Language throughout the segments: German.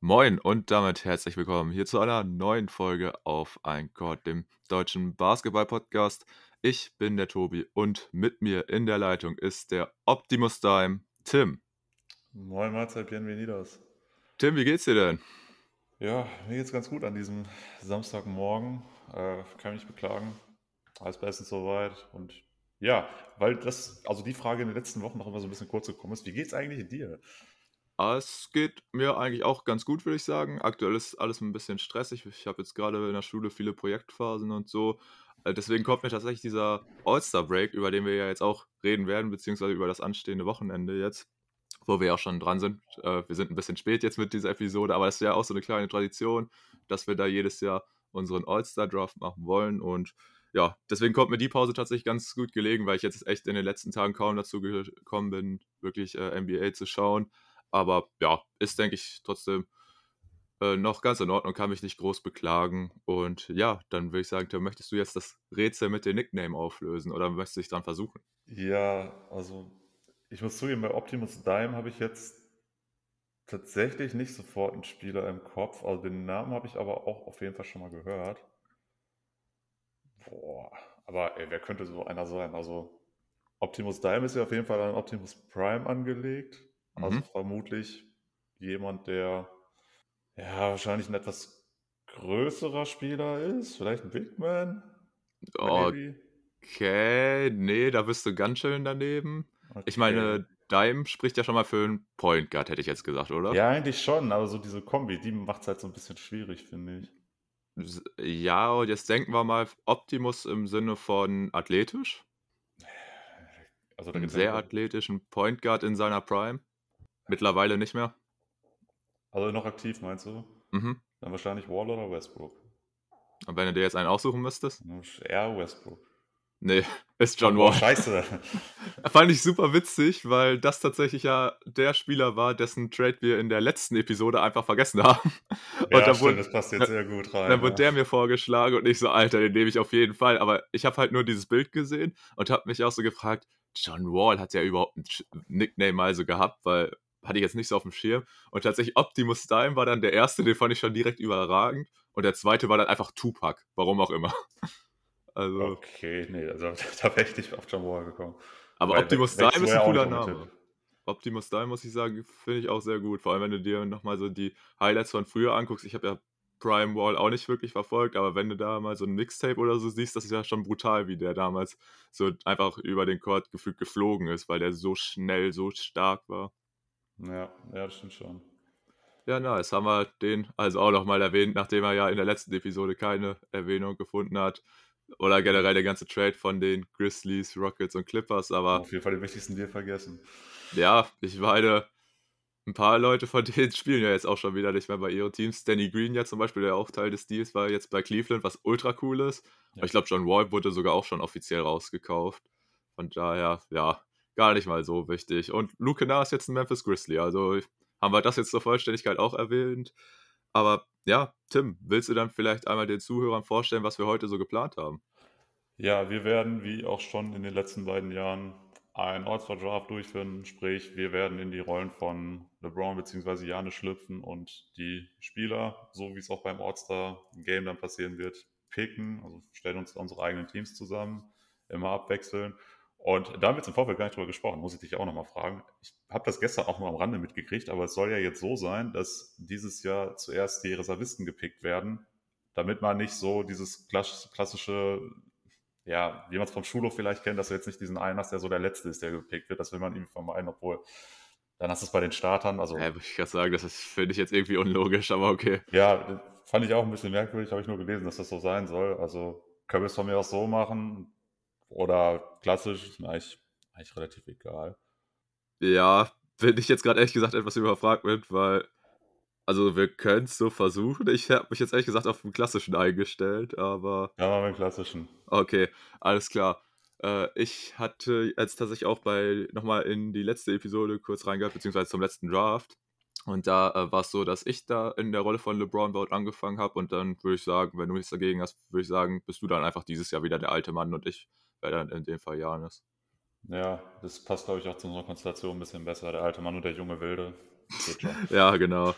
Moin und damit herzlich willkommen hier zu einer neuen Folge auf Ein Court, dem deutschen Basketball-Podcast. Ich bin der Tobi und mit mir in der Leitung ist der Optimus Dime, Tim. Moin Mahlzeit, bienvenidos. Tim, wie geht's dir denn? Ja, mir geht's ganz gut an diesem Samstagmorgen. Kann mich nicht beklagen. Alles bestens soweit. Und ja, weil die Frage in den letzten Wochen noch immer so ein bisschen kurz gekommen ist, wie geht's eigentlich dir? Es geht mir eigentlich auch ganz gut, würde ich sagen. Aktuell ist alles ein bisschen stressig. Ich habe jetzt gerade in der Schule viele Projektphasen und so. Deswegen kommt mir tatsächlich dieser All-Star-Break, über den wir ja jetzt auch reden werden, beziehungsweise über das anstehende Wochenende jetzt, wo wir ja auch schon dran sind. Wir sind ein bisschen spät jetzt mit dieser Episode, aber das ist ja auch so eine kleine Tradition, dass wir da jedes Jahr unseren All-Star-Draft machen wollen. Und ja, deswegen kommt mir die Pause tatsächlich ganz gut gelegen, weil ich jetzt echt in den letzten Tagen kaum dazu gekommen bin, wirklich NBA zu schauen. Aber ja, ist, denke ich, trotzdem noch ganz in Ordnung, kann mich nicht groß beklagen. Und ja, dann würde ich sagen, Tim, möchtest du jetzt das Rätsel mit dem Nickname auflösen oder möchtest du dich dran versuchen? Ja, also ich muss zugeben, bei Optimus Dime habe ich jetzt tatsächlich nicht sofort einen Spieler im Kopf. Also den Namen habe ich aber auch auf jeden Fall schon mal gehört. Boah, aber ey, wer könnte so einer sein? Also Optimus Dime ist ja auf jeden Fall an Optimus Prime angelegt. Also vermutlich jemand, der ja wahrscheinlich ein etwas größerer Spieler ist. Vielleicht ein Big Man. Okay, nee, da bist du ganz schön daneben. Okay. Ich meine, Dime spricht ja schon mal für einen Point Guard, hätte ich jetzt gesagt, oder? Ja, eigentlich schon, aber so diese Kombi, die macht es halt so ein bisschen schwierig, finde ich. Ja, und jetzt denken wir mal Optimus im Sinne von athletisch. Also einen sehr athletischen Point Guard in seiner Prime. Mittlerweile nicht mehr. Also noch aktiv, meinst du? Mhm. Dann wahrscheinlich Wall oder Westbrook. Und wenn du dir jetzt einen aussuchen müsstest? Eher Westbrook. Nee, ist John Wall. Scheiße. Fand ich super witzig, weil das tatsächlich ja der Spieler war, dessen Trade wir in der letzten Episode einfach vergessen haben. Ja, und das passt jetzt sehr gut rein. Dann wurde der mir vorgeschlagen und ich so, Alter, den nehme ich auf jeden Fall. Aber ich habe halt nur dieses Bild gesehen und habe mich auch so gefragt, John Wall hat ja überhaupt einen Nickname also gehabt, weil hatte ich jetzt nicht so auf dem Schirm. Und tatsächlich Optimus Dime war dann der erste, den fand ich schon direkt überragend. Und der zweite war dann einfach Tupac, warum auch immer. Also, okay, nee, also da wäre ich nicht auf John Wall gekommen. Aber weil Optimus Dime ist ein cooler Name. Optimus Dime, muss ich sagen, finde ich auch sehr gut. Vor allem, wenn du dir nochmal so die Highlights von früher anguckst. Ich habe ja Prime Wall auch nicht wirklich verfolgt, aber wenn du da mal so ein Mixtape oder so siehst, das ist ja schon brutal, wie der damals so einfach über den Court gefühlt geflogen ist, weil der so schnell, so stark war. Ja, das stimmt schon. Ja, nice, haben wir den also auch nochmal erwähnt, nachdem er ja in der letzten Episode keine Erwähnung gefunden hat oder generell der ganze Trade von den Grizzlies, Rockets und Clippers, aber... Auf jeden Fall den wichtigsten Deal vergessen. Ja, ich meine... Ein paar Leute von denen spielen ja jetzt auch schon wieder nicht mehr bei ihren Teams. Danny Green ja zum Beispiel, der auch Teil des Deals war, jetzt bei Cleveland, was ultra cool ist. Ja. Aber ich glaube, John Wall wurde sogar auch schon offiziell rausgekauft. Von daher, ja, gar nicht mal so wichtig. Und Luke Kennard ist jetzt ein Memphis Grizzly. Also haben wir das jetzt zur Vollständigkeit auch erwähnt. Aber ja, Tim, willst du dann vielleicht einmal den Zuhörern vorstellen, was wir heute so geplant haben? Ja, wir werden, wie auch schon in den letzten beiden Jahren, einen All-Star-Draft durchführen, sprich, wir werden in die Rollen von LeBron bzw. Giannis schlüpfen und die Spieler, so wie es auch beim All-Star-Game dann passieren wird, picken, also stellen uns unsere eigenen Teams zusammen, immer abwechseln und da haben wir jetzt im Vorfeld gar nicht drüber gesprochen, muss ich dich auch nochmal fragen. Ich habe das gestern auch nur am Rande mitgekriegt, aber es soll ja jetzt so sein, dass dieses Jahr zuerst die Reservisten gepickt werden, damit man nicht so dieses klassische... Ja, wie man es vom Schulhof vielleicht kennt, dass du jetzt nicht diesen einen hast, der so der Letzte ist, der gepickt wird. Das will man ihm vermeiden, obwohl dann hast du es bei den Startern. Also, ja, würde ich gerade sagen, das finde ich jetzt irgendwie unlogisch, aber okay. Ja, fand ich auch ein bisschen merkwürdig, habe ich nur gelesen, dass das so sein soll. Also können wir es von mir aus so machen oder klassisch, ist mir eigentlich relativ egal. Ja, bin ich jetzt gerade ehrlich gesagt etwas überfragt mit, weil, also wir können es so versuchen. Ich habe mich jetzt ehrlich gesagt auf den klassischen eingestellt, aber... Ja, machen wir den klassischen. Okay, alles klar. Ich hatte jetzt tatsächlich auch nochmal in die letzte Episode kurz reingehört, beziehungsweise zum letzten Draft. Und da war es so, dass ich da in der Rolle von LeBron Bout angefangen habe. Und dann würde ich sagen, wenn du nichts dagegen hast, würde ich sagen, bist du dann einfach dieses Jahr wieder der alte Mann und ich wäre dann in dem Fall Giannis. Ja, das passt, glaube ich, auch zu unserer Konstellation ein bisschen besser. Der alte Mann und der junge Wilde. Ja, genau.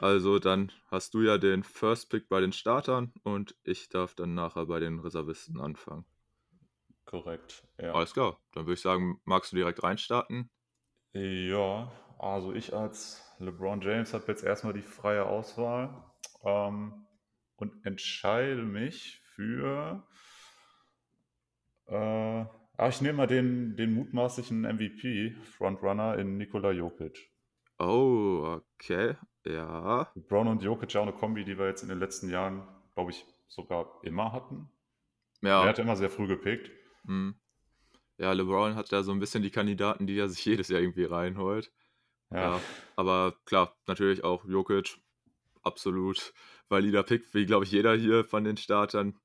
Also dann hast du ja den First Pick bei den Startern und ich darf dann nachher bei den Reservisten anfangen. Korrekt, ja. Alles klar, dann würde ich sagen, magst du direkt reinstarten? Ja, also ich als LeBron James habe jetzt erstmal die freie Auswahl und entscheide mich für... ich nehme mal den mutmaßlichen MVP-Frontrunner in Nikola Jokic. Oh, okay, ja. LeBron und Jokic ja auch eine Kombi, die wir jetzt in den letzten Jahren, glaube ich, sogar immer hatten. Ja. Er hat immer sehr früh gepickt. Hm. Ja, LeBron hat da so ein bisschen die Kandidaten, die er sich jedes Jahr irgendwie reinholt. Ja. Aber klar, natürlich auch Jokic, absolut valider Pick, wie glaube ich jeder hier von den Startern.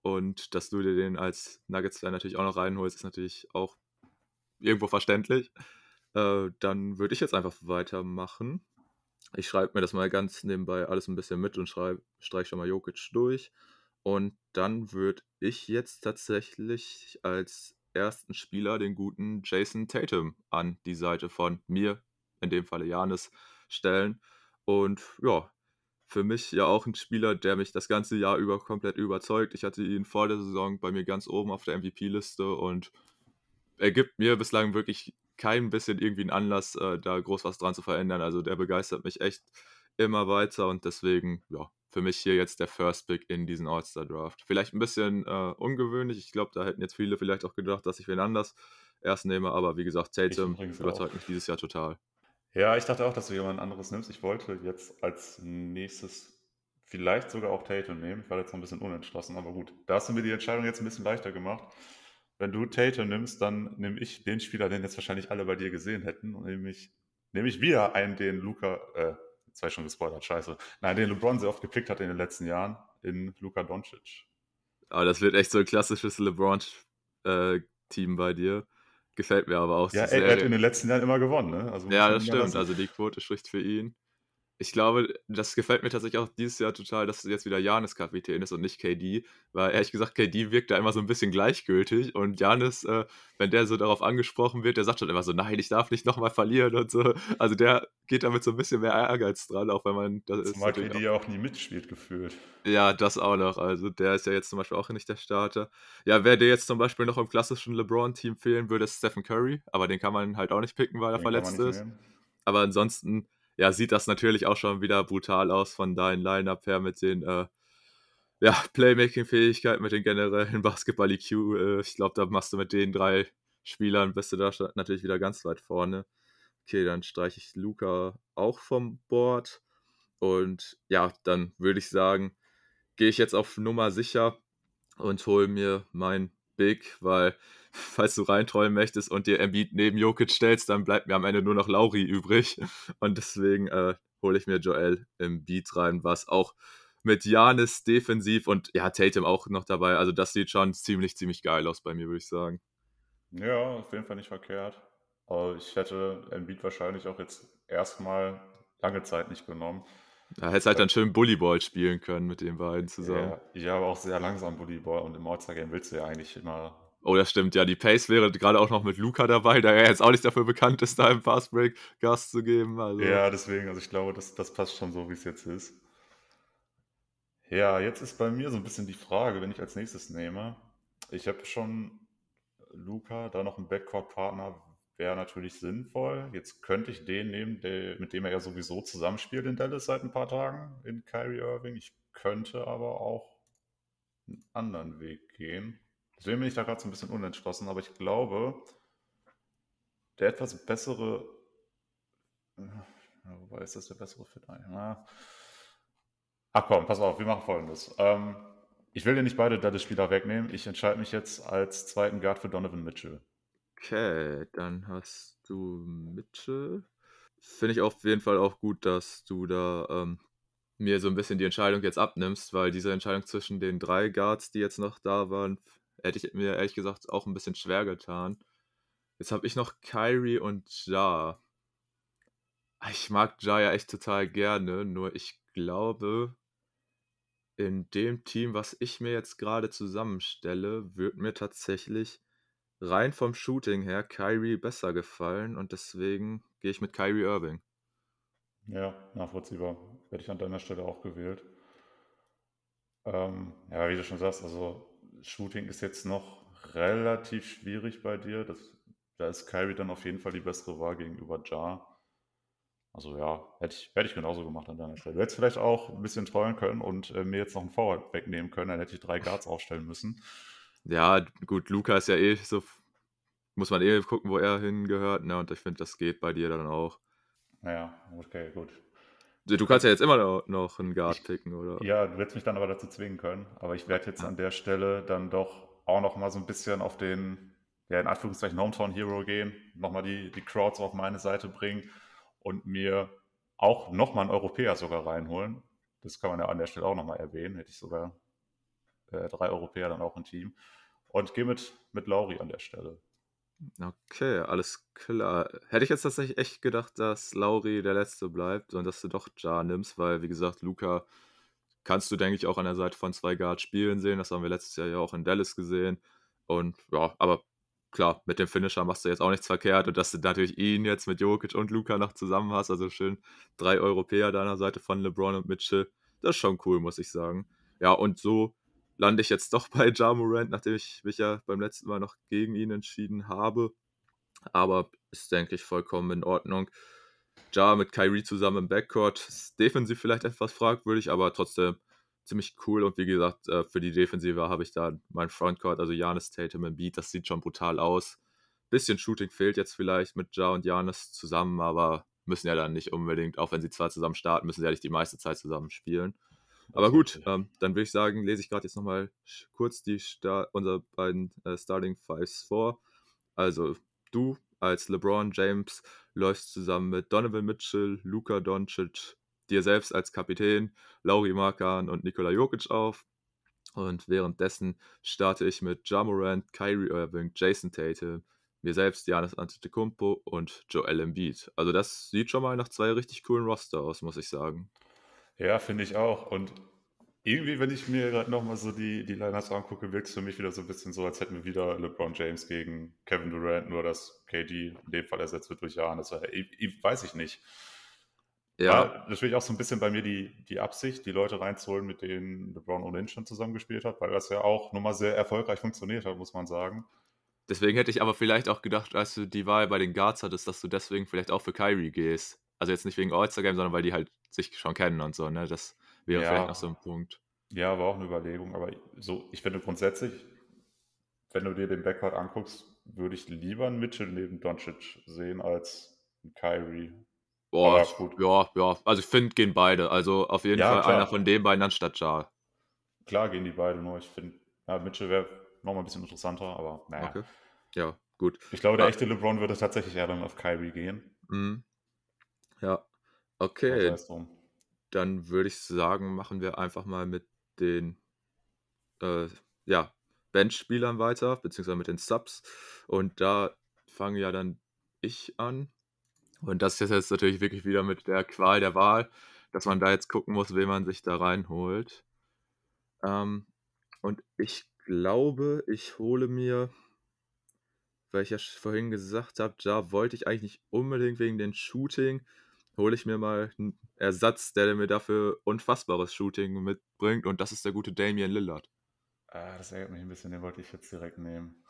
Und dass du dir den als Nuggets-Fan natürlich auch noch reinholst, ist natürlich auch irgendwo verständlich. Dann würde ich jetzt einfach weitermachen. Ich schreibe mir das mal ganz nebenbei alles ein bisschen mit und streiche schon mal Jokic durch. Und dann würde ich jetzt tatsächlich als ersten Spieler den guten Jayson Tatum an die Seite von mir, in dem Falle Giannis, stellen. Und ja, für mich ja auch ein Spieler, der mich das ganze Jahr über komplett überzeugt. Ich hatte ihn vor der Saison bei mir ganz oben auf der MVP-Liste und er gibt mir bislang wirklich kein bisschen irgendwie einen Anlass, da groß was dran zu verändern. Also der begeistert mich echt immer weiter und deswegen, ja, für mich hier jetzt der First Pick in diesen All-Star-Draft. Vielleicht ein bisschen ungewöhnlich. Ich glaube, da hätten jetzt viele vielleicht auch gedacht, dass ich wen anders erst nehme. Aber wie gesagt, Tatum überzeugt mich dieses Jahr total. Ja, ich dachte auch, dass du jemand anderes nimmst. Ich wollte jetzt als nächstes vielleicht sogar auch Tatum nehmen. Ich war jetzt noch ein bisschen unentschlossen, aber gut. Da hast du mir die Entscheidung jetzt ein bisschen leichter gemacht. Wenn du Tatum nimmst, dann nehme ich den Spieler, den jetzt wahrscheinlich alle bei dir gesehen hätten. Und nehme ich wieder einen, den Luka... Jetzt war ich schon gespoilert, scheiße. Nein, den LeBron sehr oft gepickt hat in den letzten Jahren, in Luka Doncic. Aber das wird echt so ein klassisches LeBron-Team bei dir. Gefällt mir aber auch. Ja, so er hat in den letzten Jahren immer gewonnen, ne? Also ja, das stimmt. Also die Quote spricht für ihn. Ich glaube, das gefällt mir tatsächlich auch dieses Jahr total, dass jetzt wieder Giannis Kapitän ist und nicht KD, weil ehrlich gesagt, KD wirkt da immer so ein bisschen gleichgültig und Giannis, wenn der so darauf angesprochen wird, der sagt schon immer so, nein, ich darf nicht nochmal verlieren und so. Also der geht damit so ein bisschen mehr Ehrgeiz dran, auch wenn man... das zumal KD ja auch nie mitspielt, gefühlt. Ja, das auch noch. Also der ist ja jetzt zum Beispiel auch nicht der Starter. Ja, wer dir jetzt zum Beispiel noch im klassischen LeBron-Team fehlen würde, ist Stephen Curry, aber den kann man halt auch nicht picken, weil er verletzt ist. Aber ansonsten... ja, sieht das natürlich auch schon wieder brutal aus von deinem Line-Up her mit den Playmaking-Fähigkeiten, mit den generellen Basketball-IQ. Ich glaube, da machst du mit den drei Spielern, bist du da natürlich wieder ganz weit vorne. Okay, dann streiche ich Luka auch vom Board. Und ja, dann würde ich sagen, gehe ich jetzt auf Nummer sicher und hole mir mein Big, weil... falls du reinträumen möchtest und dir Embiid neben Jokic stellst, dann bleibt mir am Ende nur noch Lauri übrig. Und deswegen hole ich mir Joel Embiid rein, was auch mit Giannis defensiv und ja, Tatum auch noch dabei. Also das sieht schon ziemlich geil aus bei mir, würde ich sagen. Ja, auf jeden Fall nicht verkehrt. Aber ich hätte Embiid wahrscheinlich auch jetzt erstmal lange Zeit nicht genommen. Da hättest halt dann schön Bullyball spielen können mit den beiden zusammen. Ja, aber auch sehr langsam Bullyball und im All-Star-Game willst du ja eigentlich immer... Oh, das stimmt, ja, die Pace wäre gerade auch noch mit Luka dabei, da er jetzt auch nicht dafür bekannt ist, da im Fastbreak Gas zu geben. Also. Ja, deswegen, also ich glaube, das passt schon so, wie es jetzt ist. Ja, jetzt ist bei mir so ein bisschen die Frage, wenn ich als nächstes nehme. Ich habe schon Luka, da noch ein Backcourt-Partner wäre natürlich sinnvoll. Jetzt könnte ich den nehmen, mit dem er ja sowieso zusammenspielt in Dallas seit ein paar Tagen, in Kyrie Irving. Ich könnte aber auch einen anderen Weg gehen. Deswegen bin ich da gerade so ein bisschen unentschlossen, aber ich glaube, der etwas bessere, wobei ist das der bessere Fit eigentlich? Ach komm, pass auf, wir machen Folgendes. Ich will dir nicht beide Dallas-Spieler wegnehmen, ich entscheide mich jetzt als zweiten Guard für Donovan Mitchell. Okay, dann hast du Mitchell. Finde ich auf jeden Fall auch gut, dass du da... mir so ein bisschen die Entscheidung jetzt abnimmst, weil diese Entscheidung zwischen den drei Guards, die jetzt noch da waren... hätte ich mir ehrlich gesagt auch ein bisschen schwer getan. Jetzt habe ich noch Kyrie und Ja. Ich mag Ja ja echt total gerne, nur ich glaube, in dem Team, was ich mir jetzt gerade zusammenstelle, wird mir tatsächlich rein vom Shooting her Kyrie besser gefallen und deswegen gehe ich mit Kyrie Irving. Ja, nachvollziehbar. Hätte ich an deiner Stelle auch gewählt. Ja, wie du schon sagst, also Shooting ist jetzt noch relativ schwierig bei dir. Da ist Kyrie dann auf jeden Fall die bessere Wahl gegenüber Ja. Also ja, hätte ich genauso gemacht an deiner Stelle. Du hättest vielleicht auch ein bisschen trollen können und mir jetzt noch einen Forward wegnehmen können, dann hätte ich 3 Guards aufstellen müssen. Ja, gut, Luka ist ja eh so, muss man eh gucken, wo er hingehört, ne? Und ich finde, das geht bei dir dann auch. Naja, okay, gut. Du kannst ja jetzt immer noch einen Guard picken, oder? Ja, du hättest mich dann aber dazu zwingen können, aber ich werde jetzt an der Stelle dann doch auch nochmal so ein bisschen auf den, ja in Anführungszeichen, Hometown Hero gehen, nochmal die Crowds auf meine Seite bringen und mir auch nochmal einen Europäer sogar reinholen. Das kann man ja an der Stelle auch nochmal erwähnen, hätte ich sogar 3 Europäer dann auch im Team. Und gehe mit Lauri an der Stelle. Okay, alles klar. Hätte ich jetzt tatsächlich echt gedacht, dass Lauri der Letzte bleibt und dass du doch Ja nimmst, weil, wie gesagt, Luka kannst du, denke ich, auch an der Seite von 2 Guards spielen sehen. Das haben wir letztes Jahr ja auch in Dallas gesehen. Und ja, aber klar, mit dem Finisher machst du jetzt auch nichts verkehrt. Und dass du natürlich ihn jetzt mit Jokic und Luka noch zusammen hast, also schön 3 Europäer deiner Seite von LeBron und Mitchell, das ist schon cool, muss ich sagen. Ja, und so lande ich jetzt doch bei Ja Morant, nachdem ich mich ja beim letzten Mal noch gegen ihn entschieden habe. Aber ist, denke ich, vollkommen in Ordnung. Ja mit Kyrie zusammen im Backcourt. Ist defensiv vielleicht etwas fragwürdig, aber trotzdem ziemlich cool. Und wie gesagt, für die Defensive habe ich da mein Frontcourt, also Giannis, Tatum, Embiid. Das sieht schon brutal aus. Bisschen Shooting fehlt jetzt vielleicht mit Ja und Giannis zusammen, aber müssen ja dann nicht unbedingt, auch wenn sie zwar zusammen starten, müssen sie ja nicht die meiste Zeit zusammen spielen. Aber gut, dann würde ich sagen, lese ich gerade jetzt nochmal kurz die unsere beiden Starting Fives vor. Also du als LeBron James läufst zusammen mit Donovan Mitchell, Luka Doncic, dir selbst als Kapitän, Lauri Markkanen und Nikola Jokic auf. Und währenddessen starte ich mit Ja Morant, Kyrie Irving, Jayson Tatum, mir selbst Giannis Antetokounmpo und Joel Embiid. Also das sieht schon mal nach 2 richtig coolen Roster aus, muss ich sagen. Ja, finde ich auch. Und irgendwie, wenn ich mir gerade nochmal so die Lineups angucke, wirkt es für mich wieder so ein bisschen so, als hätten wir wieder LeBron James gegen Kevin Durant, nur dass KD in dem Fall ersetzt wird durch Giannis. Weiß ich nicht. Ja. Aber natürlich auch so ein bisschen bei mir die Absicht, die Leute reinzuholen, mit denen LeBron ohnehin schon zusammengespielt hat, weil das ja auch nochmal sehr erfolgreich funktioniert hat, muss man sagen. Deswegen hätte ich aber vielleicht auch gedacht, als du die Wahl bei den Guards hattest, dass du deswegen vielleicht auch für Kyrie gehst. Also jetzt nicht wegen All-Star-Game, sondern weil die halt sich schon kennen und so, ne? Das wäre vielleicht noch so ein Punkt. Ja, war auch eine Überlegung, aber so, ich finde grundsätzlich, wenn du dir den Backcourt anguckst, würde ich lieber einen Mitchell neben Doncic sehen als einen Kyrie. Boah, gut. Ja, also ich finde, gehen beide. Also auf jeden Fall klar. Einer von den beiden anstatt Ja. Klar gehen die beide, nur ich finde, Mitchell wäre nochmal ein bisschen interessanter, aber naja. Okay. Ja, gut. Ich glaube, der echte LeBron würde tatsächlich eher dann auf Kyrie gehen. Mhm. Ja, okay, dann würde ich sagen, machen wir einfach mal mit den Bench-Spielern weiter, beziehungsweise mit den Subs, und da fange ja dann ich an, und das ist jetzt natürlich wirklich wieder mit der Qual der Wahl, dass man da jetzt gucken muss, wen man sich da reinholt, und ich glaube, ich hole mir, weil ich ja vorhin gesagt habe, da wollte ich eigentlich nicht unbedingt wegen den Shooting, hole ich mir mal einen Ersatz, der mir dafür unfassbares Shooting mitbringt, und das ist der gute Damian Lillard. Das ärgert mich ein bisschen, den wollte ich jetzt direkt nehmen.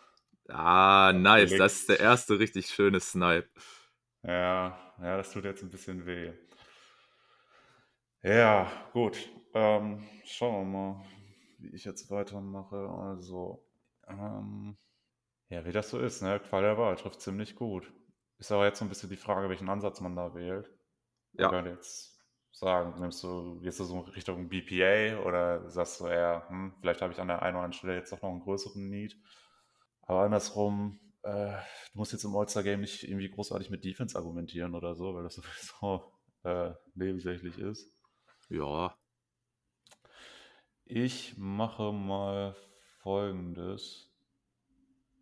Nice, das ist der erste richtig schöne Snipe. Ja, das tut jetzt ein bisschen weh. Ja, gut. Schauen wir mal, wie ich jetzt weitermache. Also, ja, wie das so ist, ne? Qual der Wahl trifft ziemlich gut. Ist aber jetzt so ein bisschen die Frage, welchen Ansatz man da wählt. Ja. Ich könnte jetzt sagen, gehst du so Richtung BPA oder sagst du eher, vielleicht habe ich an der einen oder anderen Stelle jetzt doch noch einen größeren Need. Aber andersrum, du musst jetzt im All-Star-Game nicht irgendwie großartig mit Defense argumentieren oder so, weil das sowieso nebensächlich ist. Ja. Ich mache mal Folgendes.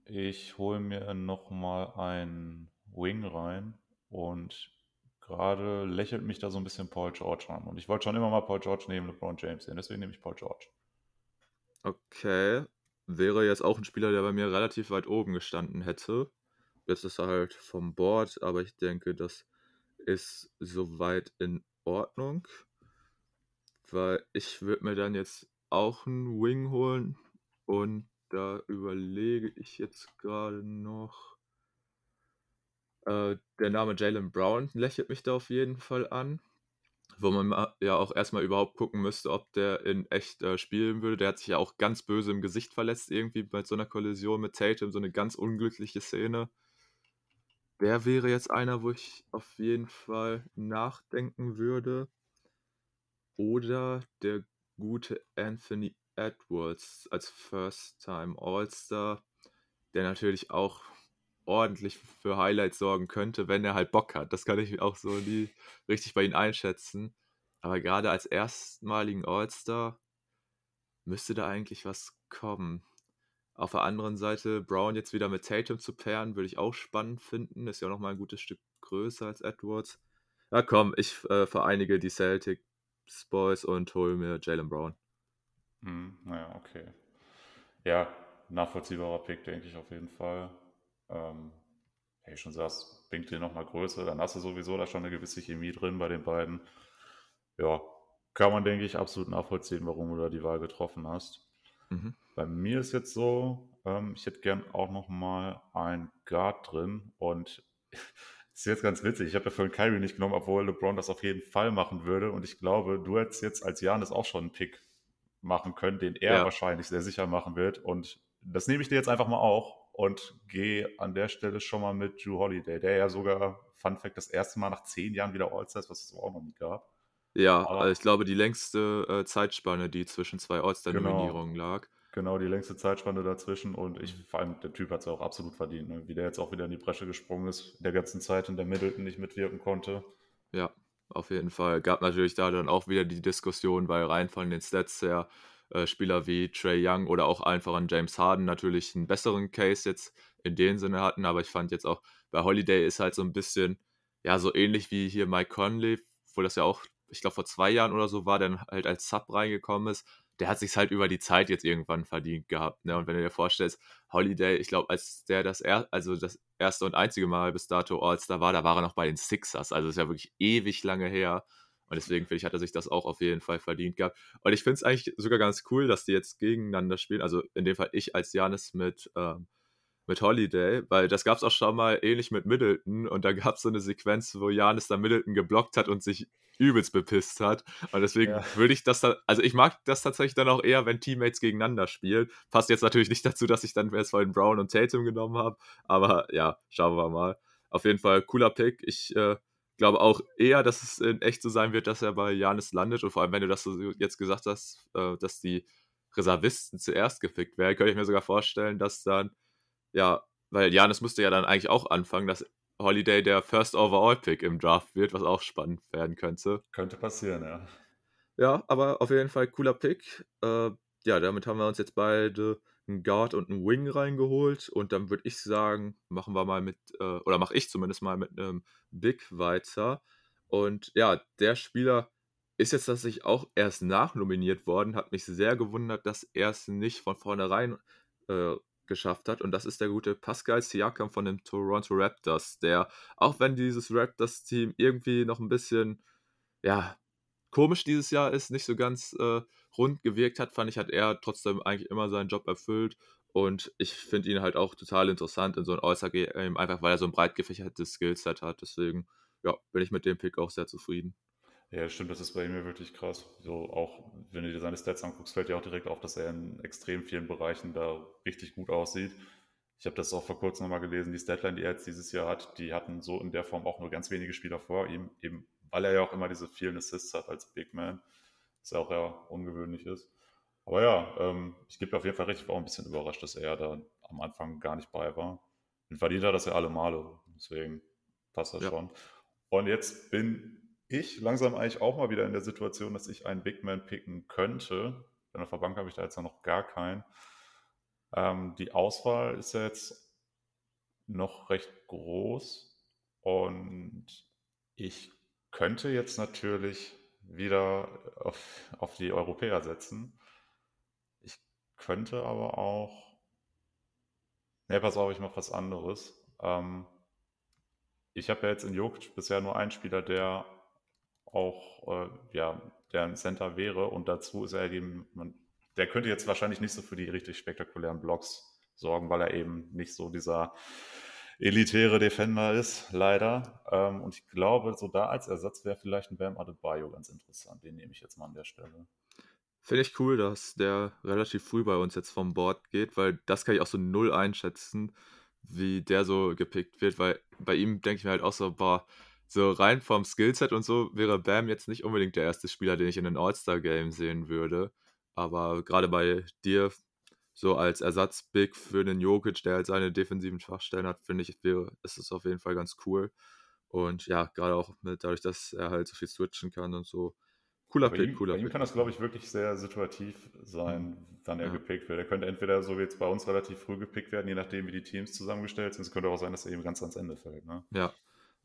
Ich hole mir nochmal einen Wing rein, und gerade lächelt mich da so ein bisschen Paul George an. Und ich wollte schon immer mal Paul George neben LeBron James sehen, deswegen nehme ich Paul George. Okay, wäre jetzt auch ein Spieler, der bei mir relativ weit oben gestanden hätte. Jetzt ist er halt vom Board, aber ich denke, das ist soweit in Ordnung. weil ich würde mir dann jetzt auch einen Wing holen und da überlege ich jetzt gerade noch. Der Name Jaylen Brown lächelt mich da auf jeden Fall an, wo man ja auch erstmal überhaupt gucken müsste, ob der in echt spielen würde. Der hat sich ja auch ganz böse im Gesicht verletzt irgendwie bei so einer Kollision mit Tatum, so eine ganz unglückliche Szene. Der wäre jetzt einer, wo ich auf jeden Fall nachdenken würde. Oder der gute Anthony Edwards als First-Time All-Star, der natürlich auch ordentlich für Highlights sorgen könnte, wenn er halt Bock hat. Das kann ich auch so nie richtig bei ihm einschätzen. Aber gerade als erstmaligen All-Star müsste da eigentlich was kommen. Auf der anderen Seite, Brown jetzt wieder mit Tatum zu pairen, würde ich auch spannend finden. Ist ja auch nochmal ein gutes Stück größer als Edwards. Na komm, ich vereinige die Celtics Boys und hole mir Jaylen Brown. Naja, okay. Ja, nachvollziehbarer Pick, denke ich auf jeden Fall. Wie du schon sagst, bringt dir nochmal Größe. Dann hast du sowieso da schon eine gewisse Chemie drin bei den beiden. Ja, kann man, denke ich, absolut nachvollziehen, warum du da die Wahl getroffen hast. Mhm. Bei mir ist jetzt so, ich hätte gern auch nochmal einen Guard drin und ist jetzt ganz witzig, ich habe ja vorhin Kyrie nicht genommen, obwohl LeBron das auf jeden Fall machen würde und ich glaube, du hättest jetzt als Giannis auch schon einen Pick machen können, den er wahrscheinlich sehr sicher machen wird und das nehme ich dir jetzt einfach mal auch und gehe an der Stelle schon mal mit Jrue Holiday, der ja sogar, Fun Fact, das erste Mal nach 10 Jahren wieder All-Star ist, was es auch noch nie gab. Ja, aber ich glaube, die längste Zeitspanne, die zwischen 2 All-Star-Nominierungen lag. Genau, die längste Zeitspanne dazwischen und vor allem der Typ hat es ja auch absolut verdient, ne? Wie der jetzt auch wieder in die Bresche gesprungen ist, in der ganzen Zeit, in der Middleton nicht mitwirken konnte. Ja, auf jeden Fall. Gab natürlich da dann auch wieder die Diskussion, weil rein von den Stats her Spieler wie Trae Young oder auch einfach an James Harden natürlich einen besseren Case jetzt in dem Sinne hatten, aber ich fand jetzt auch, bei Holiday ist halt so ein bisschen, ja, so ähnlich wie hier Mike Conley, wo das ja auch ich glaube vor 2 Jahren oder so war, der halt als Sub reingekommen ist, der hat sich halt über die Zeit jetzt irgendwann verdient gehabt, ne? Und wenn du dir vorstellst, Holiday, ich glaube, als der das erste und einzige Mal bis dato All-Star war, da war er noch bei den Sixers, also das ist ja wirklich ewig lange her und deswegen finde ich, hat er sich das auch auf jeden Fall verdient gehabt und ich finde es eigentlich sogar ganz cool, dass die jetzt gegeneinander spielen, also in dem Fall ich als Giannis mit Holiday, weil das gab es auch schon mal ähnlich mit Middleton und da gab es so eine Sequenz, wo Giannis dann Middleton geblockt hat und sich übelst bepisst hat und deswegen würde ich das dann, also ich mag das tatsächlich dann auch eher, wenn Teammates gegeneinander spielen, passt jetzt natürlich nicht dazu, dass ich dann erst vorhin Brown und Tatum genommen habe, aber ja, schauen wir mal, auf jeden Fall cooler Pick, ich glaube auch eher, dass es in echt so sein wird, dass er bei Giannis landet und vor allem, wenn du das so jetzt gesagt hast, dass die Reservisten zuerst gepickt werden, könnte ich mir sogar vorstellen, dass dann ja, weil Giannis müsste ja dann eigentlich auch anfangen, dass Holiday der First Overall Pick im Draft wird, was auch spannend werden könnte. Könnte passieren, ja. Ja, aber auf jeden Fall cooler Pick. Ja, damit haben wir uns jetzt beide einen Guard und einen Wing reingeholt und dann würde ich sagen, machen wir mal mit, oder mache ich zumindest mal mit einem Big weiter. Und ja, der Spieler ist jetzt tatsächlich auch erst nachnominiert worden, hat mich sehr gewundert, dass er es nicht von vornherein geschafft hat und das ist der gute Pascal Siakam von den Toronto Raptors, der, auch wenn dieses Raptors-Team irgendwie noch ein bisschen, ja, komisch dieses Jahr ist, nicht so ganz rund gewirkt hat, fand ich, hat er trotzdem eigentlich immer seinen Job erfüllt und ich finde ihn halt auch total interessant in so einem All-Star-Game, einfach weil er so ein breit gefächertes Skillset hat, deswegen, ja, bin ich mit dem Pick auch sehr zufrieden. Ja, stimmt, das ist bei ihm ja wirklich krass. So auch, wenn du dir seine Stats anguckst, fällt dir auch direkt auf, dass er in extrem vielen Bereichen da richtig gut aussieht. Ich habe das auch vor kurzem nochmal gelesen, die Statline, die er jetzt dieses Jahr hat, die hatten so in der Form auch nur ganz wenige Spieler vor ihm, eben weil er ja auch immer diese vielen Assists hat als Big Man, was ja auch eher ungewöhnlich ist. Aber ja, ich gebe auf jeden Fall recht, ich war auch ein bisschen überrascht, dass er da am Anfang gar nicht bei war. Und verdient hat das ja alle Male, deswegen passt das schon. Und jetzt bin ich langsam eigentlich auch mal wieder in der Situation, dass ich einen Big Man picken könnte. Denn auf der Bank habe ich da jetzt noch gar keinen. Die Auswahl ist ja jetzt noch recht groß. Und ich könnte jetzt natürlich wieder auf die Europäer setzen. Ich könnte aber auch... Ne, pass auf, ich mache was anderes. Ich habe ja jetzt in Jokic bisher nur einen Spieler, der auch der ein Center wäre. Und dazu ist er eben, der könnte jetzt wahrscheinlich nicht so für die richtig spektakulären Blocks sorgen, weil er eben nicht so dieser elitäre Defender ist, leider. Und ich glaube, so da als Ersatz wäre vielleicht ein Bam Adebayo ganz interessant. Den nehme ich jetzt mal an der Stelle. Finde ich cool, dass der relativ früh bei uns jetzt vom Board geht, weil das kann ich auch so null einschätzen, wie der so gepickt wird, weil bei ihm denke ich mir halt auch so, boah, so rein vom Skillset und so wäre Bam jetzt nicht unbedingt der erste Spieler, den ich in einem All-Star-Game sehen würde, aber gerade bei dir so als Ersatz-Big für einen Jokic, der halt seine defensiven Schwachstellen hat, finde ich, ist es auf jeden Fall ganz cool und ja, gerade auch dadurch, dass er halt so viel switchen kann und so, Cooler Pick. Bei ihm kann das, glaube ich, wirklich sehr situativ sein, wann er gepickt wird. Er könnte entweder so wie jetzt bei uns relativ früh gepickt werden, je nachdem, wie die Teams zusammengestellt sind. Es könnte auch sein, dass er eben ganz ans Ende fällt. Ne?